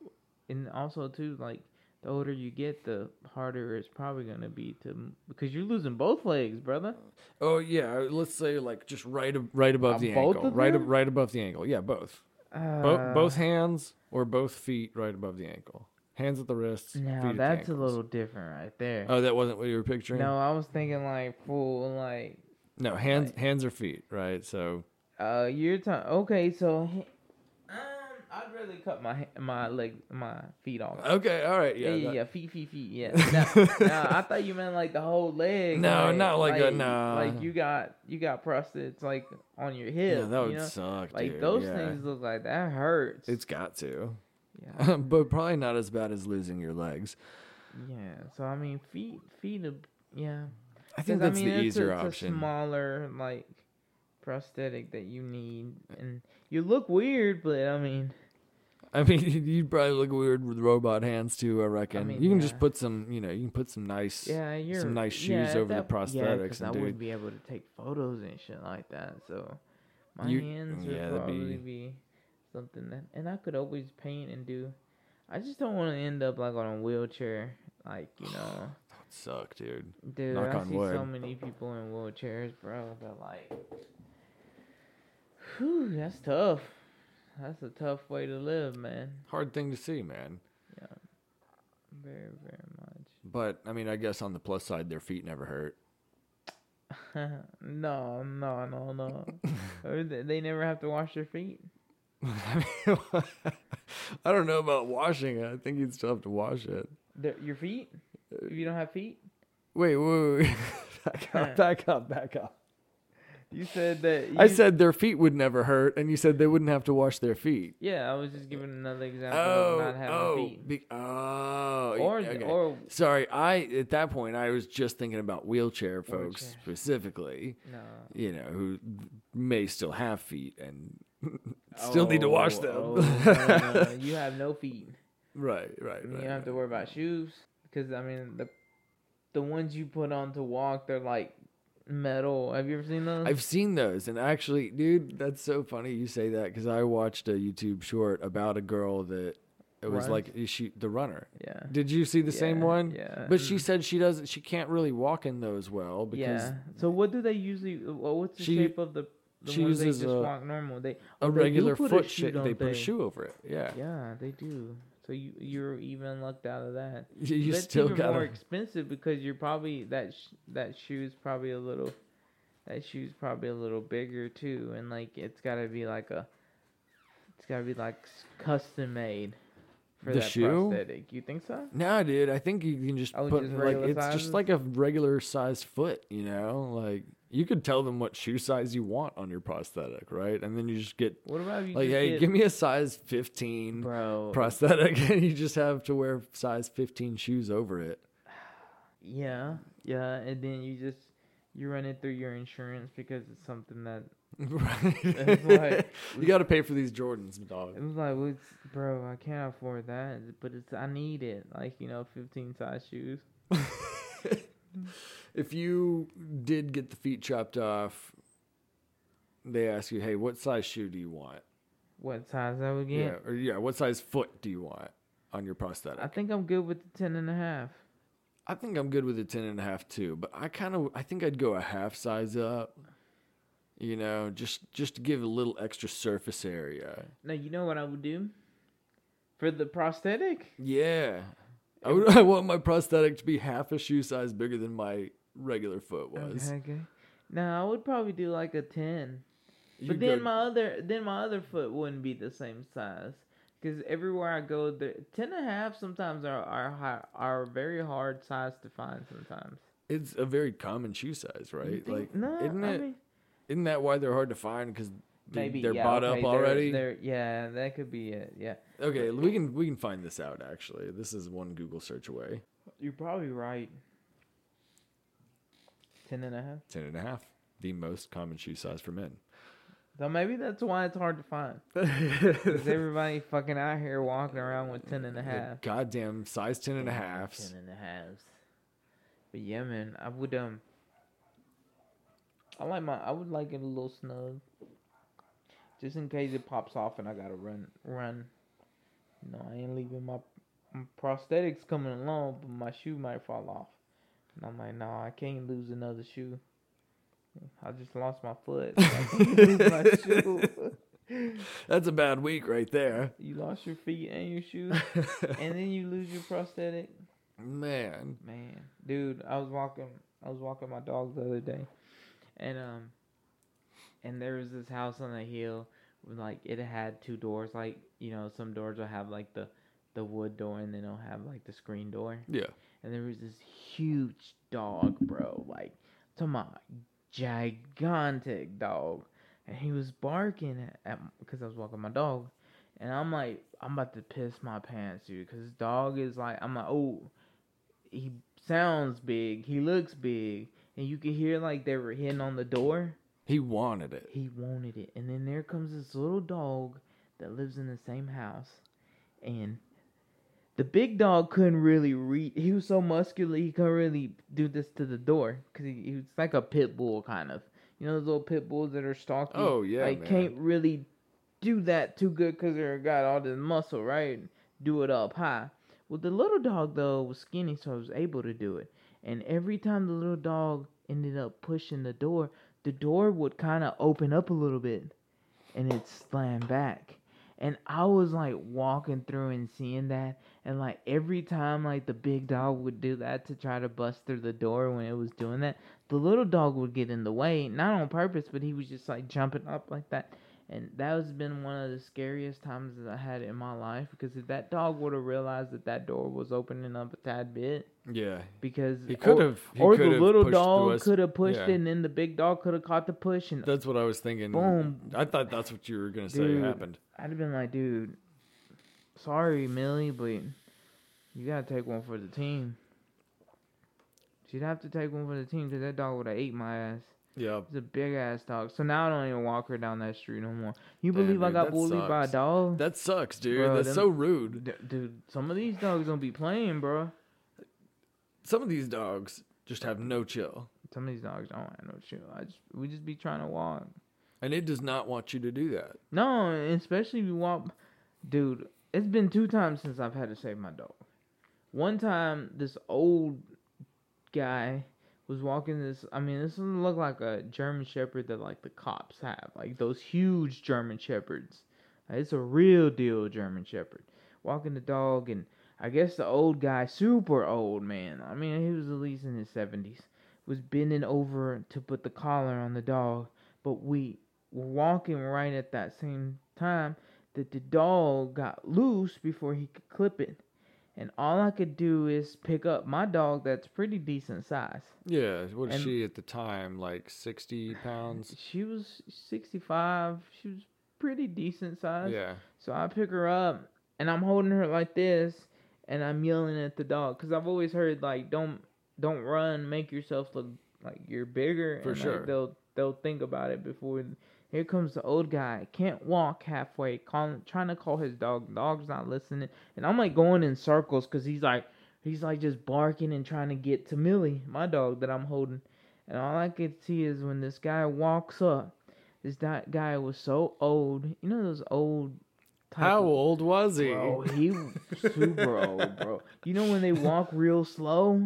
and also too, like, the older you get, the harder it's probably going to be to, because you're losing both legs, brother. Oh, yeah, let's say, like, just right right above uh, the ankle. Right, right above the ankle, yeah, both. Uh, Bo- both hands or both feet right above the ankle. Hands at the wrists. Now that's a little different right there. Oh, that wasn't what you were picturing? No, I was thinking like full like. No, hands, like, hands or feet, right? So. Uh, you're talking. Okay, so. Um, I'd rather literally cut my my leg, my feet off. Okay, all right, yeah, yeah, that... yeah, feet, feet, feet. Yeah. No, no, I thought you meant like the whole leg. No, like, not like, like that. No, like you got you got prostates like on your hip. Yeah, that would you know? suck. Like dude. those yeah. things look like that hurts. It's got to. Yeah, but probably not as bad as losing your legs. Yeah. So I mean, feet, feet. Yeah. I think that's I mean, the it's easier a, it's option. A smaller like prosthetic that you need, and you look weird, but I mean, I mean, you'd probably look weird with robot hands too. I reckon I mean, you can yeah. just put some, you know, you can put some nice, yeah, you're, some nice shoes yeah, over that, the prosthetics. Yeah, because I dude, wouldn't be able to take photos and shit like that. So my you, hands would yeah, probably be, be something that, and I could always paint and do. I just don't want to end up like on a wheelchair, like you know. Suck, dude. Dude, Knock I on see wood. so many people in wheelchairs, bro. But like, whew, that's tough. That's a tough way to live, man. Hard thing to see, man. Yeah, very, very much. But I mean, I guess on the plus side, their feet never hurt. no, no, no, no. They never have to wash their feet. I mean, I don't know about washing it. I think you'd still have to wash it. The, your feet. If you don't have feet? Wait, wait, wait. back up, back up, back up. You said that... You... I said their feet would never hurt, and you said they wouldn't have to wash their feet. Yeah, I was just giving another example oh, of not having oh, feet. Be- oh, or, okay. or Sorry, I at that point, I was just thinking about wheelchair folks wheelchair. specifically, no. you know, who may still have feet and still oh, need to wash them. Oh, no, no. You have no feet. Right, right, right. You don't have to worry about shoes. Because, I mean, the the ones you put on to walk, they're like metal. Have you ever seen those? I've seen those. And actually, dude, that's so funny you say that. Because I watched a YouTube short about a girl that it was Runs? like she the runner. Yeah. Did you see the yeah, same one? Yeah. But she said she doesn't. She can't really walk in those well. Because yeah. So what do they usually, well, what's the she, shape of the, the she ones uses they just a, walk normal? They A they regular foot shape. They put a shoe over it. Yeah. Yeah, they do. So you you're even lucked out of that. You, you That's still even got more them. expensive because you're probably that sh- that shoe's probably a little that shoe's probably a little bigger too, and like it's gotta be like a it's gotta be like custom made for the that shoe? prosthetic. You think so? No, dude. I think you can just oh, put just like it's sizes? just like a regular sized foot. You know, like. You could tell them what shoe size you want on your prosthetic, right? And then you just get what about you like, hey, get, give me a size fifteen bro. prosthetic, and you just have to wear size fifteen shoes over it. Yeah, yeah, and then you just you run it through your insurance because it's something that right. It's like, you got to pay for these Jordans, dog. It was like, well, it's, bro, I can't afford that, but it's I need it, like you know, fifteen size shoes. If you did get the feet chopped off, they ask you, hey, what size shoe do you want? What size I would get? Yeah, or yeah, what size foot do you want on your prosthetic? I think I'm good with the ten and a half. I think I'm good with the ten and a half too, but I kind of, I think I'd go a half size up, you know, just, just to give a little extra surface area. Now, you know what I would do? For the prosthetic? Yeah. I, would, I want my prosthetic to be half a shoe size bigger than my regular foot was. Okay, okay. Now I would probably do like a ten, you but then go... my other then my other foot wouldn't be the same size because everywhere I go, the ten and a half sometimes are are are very hard size to find. Sometimes it's a very common shoe size, right? Think, like, no, isn't it? I mean, isn't that why they're hard to find? Because Maybe they're yeah, bought okay, up already. They're, they're, yeah, that could be it. Yeah. Okay, we can we can find this out. Actually, this is one Google search away. You're probably right. Ten and a half. Ten and a half, the most common shoe size for men. So maybe that's why it's hard to find. Because everybody fucking out here walking around with ten and a half. The goddamn size ten and a halves. Ten and a halves. But yeah, man, I would um. I like my. I would like it a little snug. Just in case it pops off and I gotta run, run. You know, I ain't leaving my, my prosthetics coming along, but my shoe might fall off. And I'm like, no, nah, I can't lose another shoe. I just lost my foot. So I can't lose my shoe. That's a bad week right there. You lost your feet and your shoes, and then you lose your prosthetic. Man, man, dude, I was walking, I was walking my dog the other day, and um. And there was this house on a hill like it had two doors. Like, you know, some doors will have like the the wood door, and then it'll have like the screen door. Yeah. And there was this huge dog, bro. Like, I'm talking about gigantic dog, and he was barking at because I was walking my dog, and I'm like, I'm about to piss my pants, dude, because this dog is like, I'm like, oh, he sounds big, he looks big, and you could hear like they were hitting on the door. He wanted it. He wanted it, and then there comes this little dog that lives in the same house, and the big dog couldn't really reach. He was so muscular, he couldn't really do this to the door. Because he, he was like a pit bull, kind of. You know those little pit bulls that are stalking? Oh, yeah, Like, man. Can't really do that too good because they got all this muscle, right? Do it up high. Well, the little dog, though, was skinny, so he was able to do it. And every time the little dog ended up pushing the door, the door would kind of open up a little bit. And it'd slam back. And I was, like, walking through and seeing that. And, like, every time, like, the big dog would do that to try to bust through the door when it was doing that, the little dog would get in the way. Not on purpose, but he was just, like, jumping up like that. And that has been one of the scariest times that I had in my life. Because if that dog would have realized that that door was opening up a tad bit. Yeah. Because he could have. Or, or the little dog could have pushed yeah. it, and then the big dog could have caught the push. And that's what I was thinking. Boom. I thought that's what you were going to say happened. I'd have been like, dude, sorry, Millie, but you got to take one for the team. She'd have to take one for the team because that dog would have ate my ass. Yeah. It's a big-ass dog. So now I don't even walk her down that street no more. You Damn, believe dude, I got bullied sucks. by a dog? That sucks, dude. Bro, That's them, so rude. D- dude, some of these dogs don't be playing, bro. Some of these dogs just have no chill. Some of these dogs don't have no chill. I just, we just be trying to walk. And it does not want you to do that. No, especially if you walk... Dude, it's been two times since I've had to save my dog. One time, this old guy... was walking this, I mean, this doesn't look like a German Shepherd that, like, the cops have. Like, those huge German Shepherds. It's a real deal German Shepherd. Walking the dog, and I guess the old guy, super old, man. I mean, he was at least in his seventies. Was bending over to put the collar on the dog. But we were walking right at that same time that the dog got loose before he could clip it. And all I could do is pick up my dog that's pretty decent size. Yeah, what is and she at the time, like sixty pounds? She was sixty-five. She was pretty decent size. Yeah. So I pick her up, and I'm holding her like this, and I'm yelling at the dog. Because I've always heard, like, don't don't run, make yourself look like you're bigger. For and, sure. Like, they'll, they'll think about it before. Here comes the old guy, can't walk halfway, calling, trying to call his dog. The dog's not listening. And I'm like going in circles because he's like, he's like just barking and trying to get to Millie, my dog that I'm holding. And all I could see is when this guy walks up, this guy was so old. You know those old... How of, old was he? Bro, he was super old, bro. You know when they walk real slow?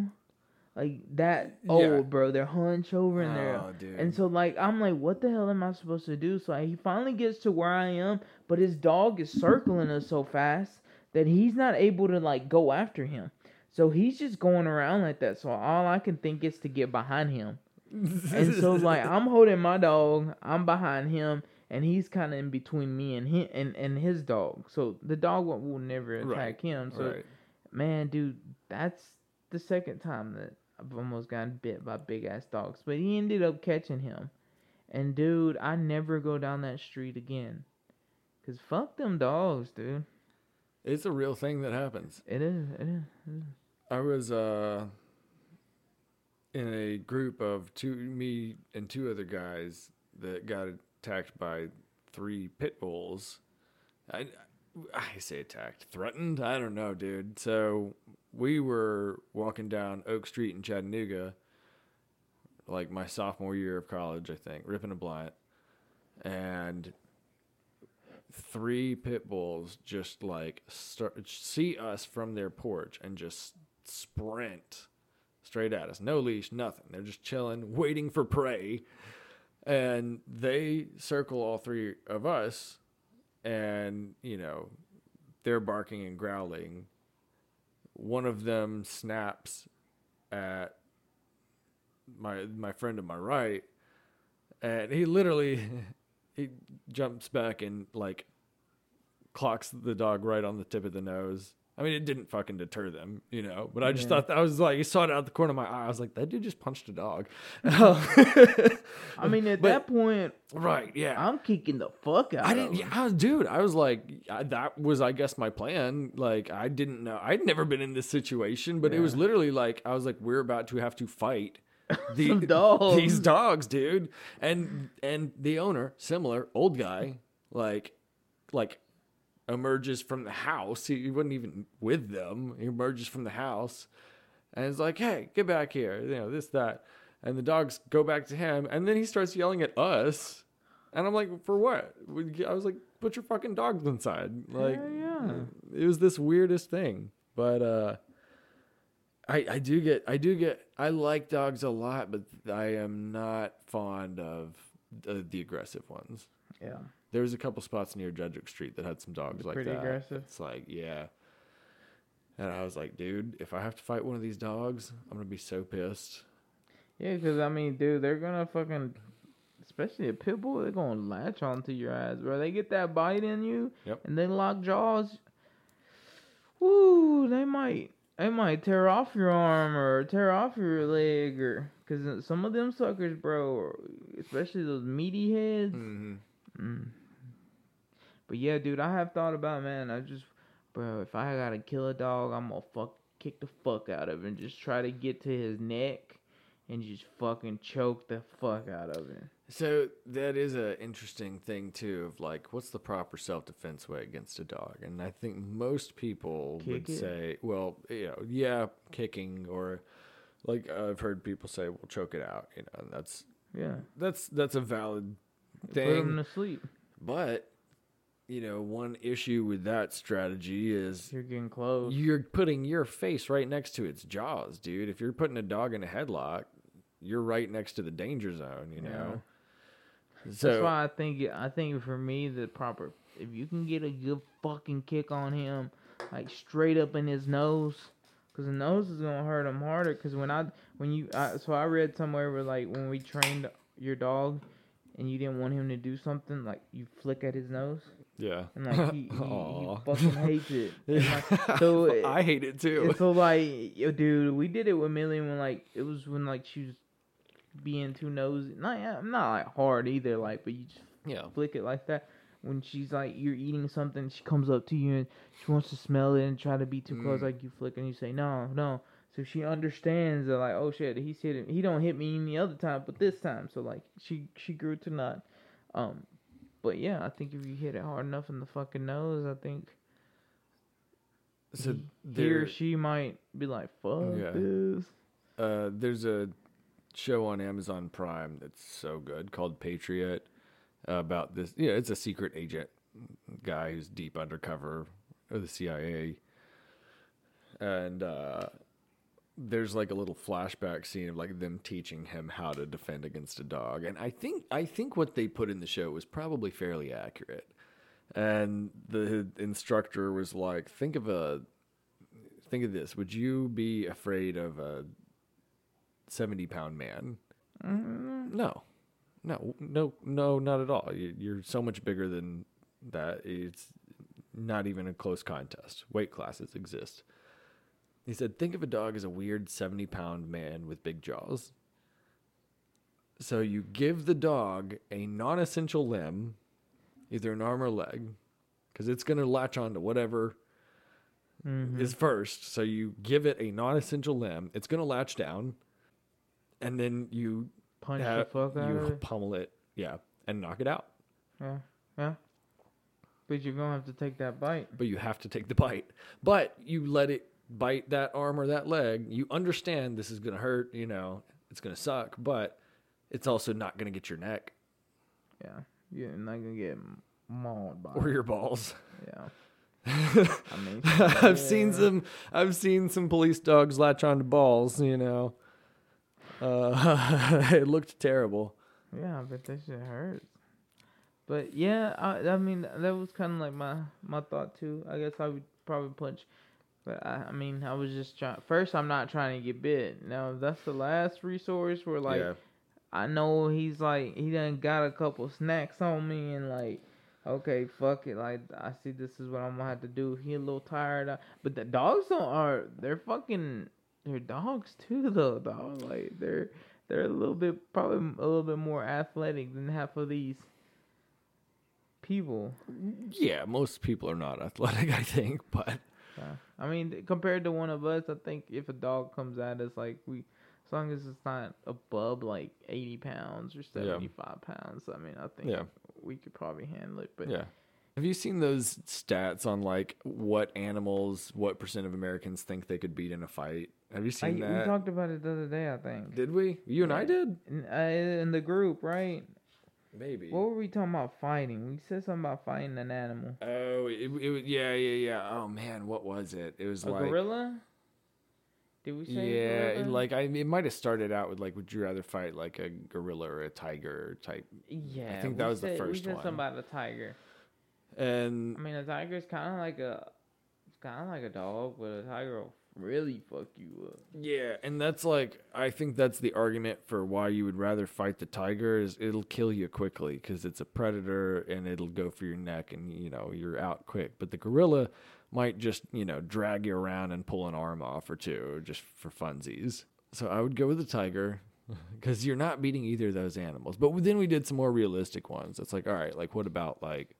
Like, that old, yeah. bro. They're hunched over in there. Oh, dude. And so, like, I'm like, what the hell am I supposed to do? So, like, he finally gets to where I am, but his dog is circling us so fast that he's not able to, like, go after him. So, he's just going around like that. So, all I can think is to get behind him. And so, like, I'm holding my dog. I'm behind him. And he's kind of in between me and him and, and his dog. So, the dog will never attack right. him. So, right. man, dude, that's the second time that I've almost gotten bit by big-ass dogs. But he ended up catching him. And, dude, I never go down that street again. Because fuck them dogs, dude. It's a real thing that happens. It is. It is. It is. I was uh, in a group of two, me and two other guys that got attacked by three pit bulls. I, I say attacked. Threatened? I don't know, dude. So... we were walking down Oak Street in Chattanooga, like my sophomore year of college, I think, ripping a blunt, and three pit bulls just like start, see us from their porch and just sprint straight at us. No leash, nothing. They're just chilling, waiting for prey, and they circle all three of us, and you know they're barking and growling. One of them snaps at my my friend to my right, and he literally he jumps back and like clocks the dog right on the tip of the nose. I mean, it didn't fucking deter them, you know, but I just yeah. thought that I was like, you saw it out the corner of my eye. I was like, that dude just punched a dog. I mean, at but, that point, right. Yeah. I'm kicking the fuck out I didn't, of him. Yeah, I was, dude, I was like, I, that was, I guess, my plan. Like, I didn't know. I'd never been in this situation, but yeah. it was literally like, I was like, we're about to have to fight the, dogs. these dogs, dude. And, and the owner, similar old guy, like, like, emerges from the house. He wasn't even with them. He emerges from the house and is like, hey, get back here. You know, this, that. And the dogs go back to him. And then he starts yelling at us. And I'm like, for what? I was like, put your fucking dogs inside. Like, yeah, yeah. It was this weirdest thing. But uh, I, I do get, I do get, I like dogs a lot, but I am not fond of the, the aggressive ones. Yeah. There was a couple spots near Jedrick Street that had some dogs like that. Pretty aggressive. It's like, yeah. And I was like, dude, if I have to fight one of these dogs, I'm going to be so pissed. Yeah, because, I mean, dude, they're going to fucking, especially a pit bull, they're going to latch onto your ass, bro. They get that bite in you, yep. and they lock jaws. Woo, they might, they might tear off your arm or tear off your leg. Or because some of them suckers, bro, especially those meaty heads. Mm-hmm. Mm. But yeah, dude, I have thought about, man, I just, bro, if I gotta kill a dog, I'm gonna fuck, kick the fuck out of him, just try to get to his neck and just fucking choke the fuck out of him. So that is an interesting thing too, of like, what's the proper self-defense way against a dog? And I think most people Kick would it. say, well, you know, yeah, kicking, or like I've heard people say, well, choke it out, you know, and that's, yeah, that's, that's a valid thing. Put them to sleep. But you know, one issue with that strategy is you're getting close. You're putting your face right next to its jaws, dude. If you're putting a dog in a headlock, you're right next to the danger zone. You yeah. know. So that's why I think I think for me the proper, if you can get a good fucking kick on him, like straight up in his nose, because the nose is gonna hurt him harder. Because when I when you I, so I read somewhere where like when we trained your dog. And you didn't want him to do something, like you flick at his nose. Yeah. And like he, he, he fucking hates it. Like, so it, I hate it too. So like, yo, dude, we did it with Millie when like it was when like she was being too nosy. Not not like hard either, like, but you just yeah. flick it like that. When she's like, you're eating something, she comes up to you and she wants to smell it and try to be too mm. close. Like you flick and you say no, no. So she understands that, like, oh shit, he's hitting. He don't hit me any other time, but this time. So like, she she grew to not. Um, but yeah, I think if you hit it hard enough in the fucking nose, I think. So he, there, he or she might be like, "Fuck yeah. this." Uh, there's a show on Amazon Prime that's so good called Patriot uh, about this. Yeah, it's a secret agent guy who's deep undercover of the C I A, and. uh There's like a little flashback scene of like them teaching him how to defend against a dog. And I think, I think what they put in the show was probably fairly accurate. And the instructor was like, think of a, think of this. Would you be afraid of a seventy pound man? Mm-hmm. No, no, no, no, not at all. You're so much bigger than that. It's not even a close contest. Weight classes exist. He said, think of a dog as a weird seventy-pound man with big jaws. So you give the dog a non-essential limb, either an arm or leg, because it's going to latch on to whatever mm-hmm. is first. So you give it a non-essential limb. It's going to latch down, and then you punch ha- the fuck out you of it. Pummel it, yeah, and knock it out. Yeah, yeah. But you're going to have to take that bite. But you have to take the bite. But you let it bite that arm or that leg. You understand this is going to hurt, you know, it's going to suck, but it's also not going to get your neck. Yeah. You're not going to get mauled by or your balls. Yeah. I mean, I've yeah. seen some, I've seen some police dogs latch onto balls, you know, uh, it looked terrible. Yeah. I bet that shit hurts. But yeah, I, I mean, that was kind of like my, my thought too. I guess I would probably punch. But I, I mean, I was just trying. First, I'm not trying to get bit. Now, that's the last resource where, like, yeah. I know he's like, he done got a couple snacks on me and like, okay, fuck it. Like, I see this is what I'm gonna have to do. He a little tired. I, but the dogs don't are, they're fucking, they're dogs too though, dog. Like, they're, they're a little bit, probably a little bit more athletic than half of these people. Yeah, most people are not athletic, I think, but. Yeah. I mean, compared to one of us, I think if a dog comes at us, like, we, as long as it's not above, like, eighty pounds or seventy-five yeah. pounds, I mean, I think yeah. we could probably handle it. But yeah. Have you seen those stats on, like, what animals, what percent of Americans think they could beat in a fight? Have you seen I, that? We talked about it the other day, I think. Did we? You and yeah. I did? In, uh, in the group, right? Maybe. What were we talking about fighting? We said something about fighting an animal. Oh, it, it, yeah, yeah, yeah. Oh, man, what was it? It was a like... A gorilla? Did we say yeah, gorilla? like, I, it might have started out with, like, would you rather fight, like, a gorilla or a tiger type? Yeah. I think that was said, the first one. We said something about a tiger. And... I mean, a tiger is kind of like a... It's kind of like a dog, but a tiger will really fuck you up. Yeah, and that's like, I think that's the argument for why you would rather fight the tiger is it'll kill you quickly because it's a predator and it'll go for your neck and, you know, you're out quick. But the gorilla might just, you know, drag you around and pull an arm off or two just for funsies. So I would go with the tiger because you're not beating either of those animals. But then we did some more realistic ones. It's like, all right, like what about like,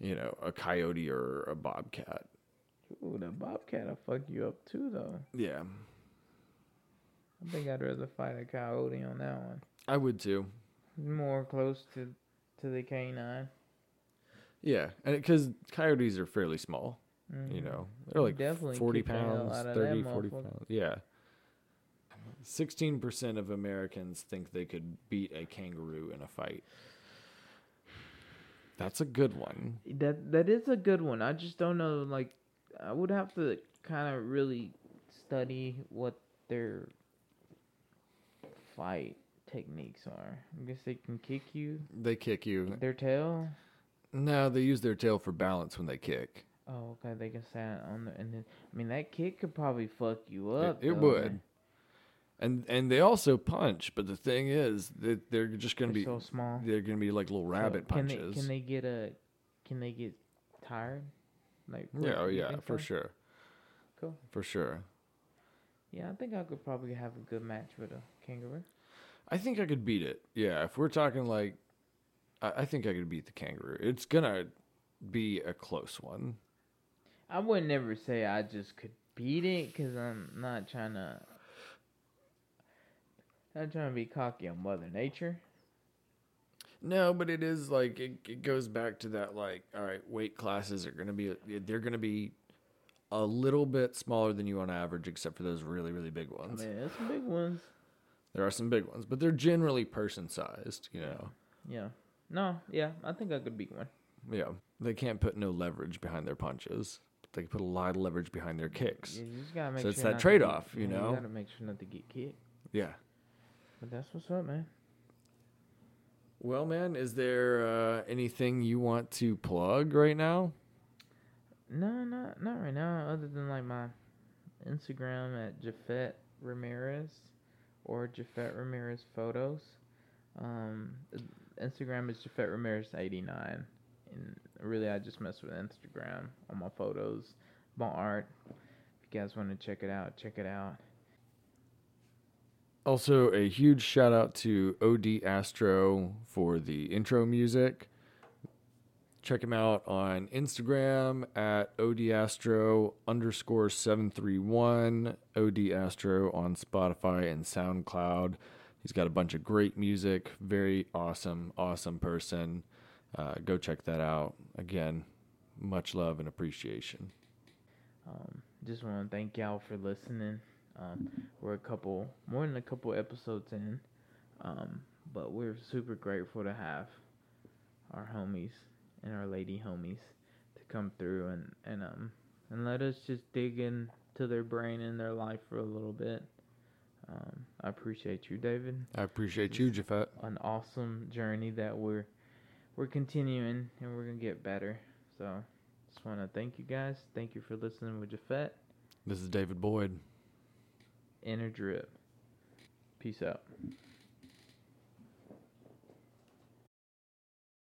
you know, a coyote or a bobcat? Ooh, the bobcat will fuck you up too, though. Yeah. I think I'd rather fight a coyote on that one. I would too. More close to, to the canine. Yeah, and because coyotes are fairly small. Mm-hmm. You know, they're like definitely forty pounds, thirty, forty pounds. Yeah. sixteen percent of Americans think they could beat a kangaroo in a fight. That's a good one. That That is a good one. I just don't know, like, I would have to kind of really study what their fight techniques are. I guess they can kick you. They kick you. Their tail? No, they use their tail for balance when they kick. Oh, okay. They can stand on the... And then, I mean, that kick could probably fuck you up. It, it would. Man. And and they also punch, but the thing is that they're just going to be... so small. They're going to be like little rabbit so can punches. They, can they get a... Can they get tired? Like, yeah, oh yeah, for so? sure. Cool. For sure. Yeah, I think I could probably have a good match with a kangaroo. I think I could beat it. Yeah, if we're talking like, I, I think I could beat the kangaroo. It's gonna be a close one. I would never say I just could beat it because I'm not trying to. Not trying to be cocky on Mother Nature. No, but it is like, it, it goes back to that, like, all right, weight classes are going to be, they're going to be a little bit smaller than you on average, except for those really, really big ones. I mean, there's some big ones. There are some big ones, but they're generally person-sized, you know. Yeah. No, yeah, I think I could beat one. Yeah. They can't put no leverage behind their punches. But they can put a lot of leverage behind their kicks. Yeah, you just gotta make so sure it's that trade-off, you know. You gotta make sure not to get kicked. Yeah. But that's what's up, man. Well, man, is there uh, anything you want to plug right now? No, not not right now, other than, like, my Instagram at Jafet Ramirez or Jafet Ramirez Photos. Um, Instagram is Jafet Ramirez eighty-nine. And really, I just mess with Instagram on my photos, my art. If you guys want to check it out, check it out. Also, a huge shout out to O D Astro for the intro music. Check him out on Instagram at odastro underscore seven three one. O D Astro on Spotify and SoundCloud. He's got a bunch of great music. Very awesome, awesome person. Uh, go check that out. Again, much love and appreciation. Um, just want to thank y'all for listening. Um, we're a couple, more than a couple episodes in, um, but we're super grateful to have our homies and our lady homies to come through and, and, um, and let us just dig into their brain and their life for a little bit. Um, I appreciate you, David. I appreciate you, Jafet. An awesome journey that we're, we're continuing and we're going to get better. So just want to thank you guys. Thank you for listening with Jafet. This is David Boyd. Inner drip. Peace out.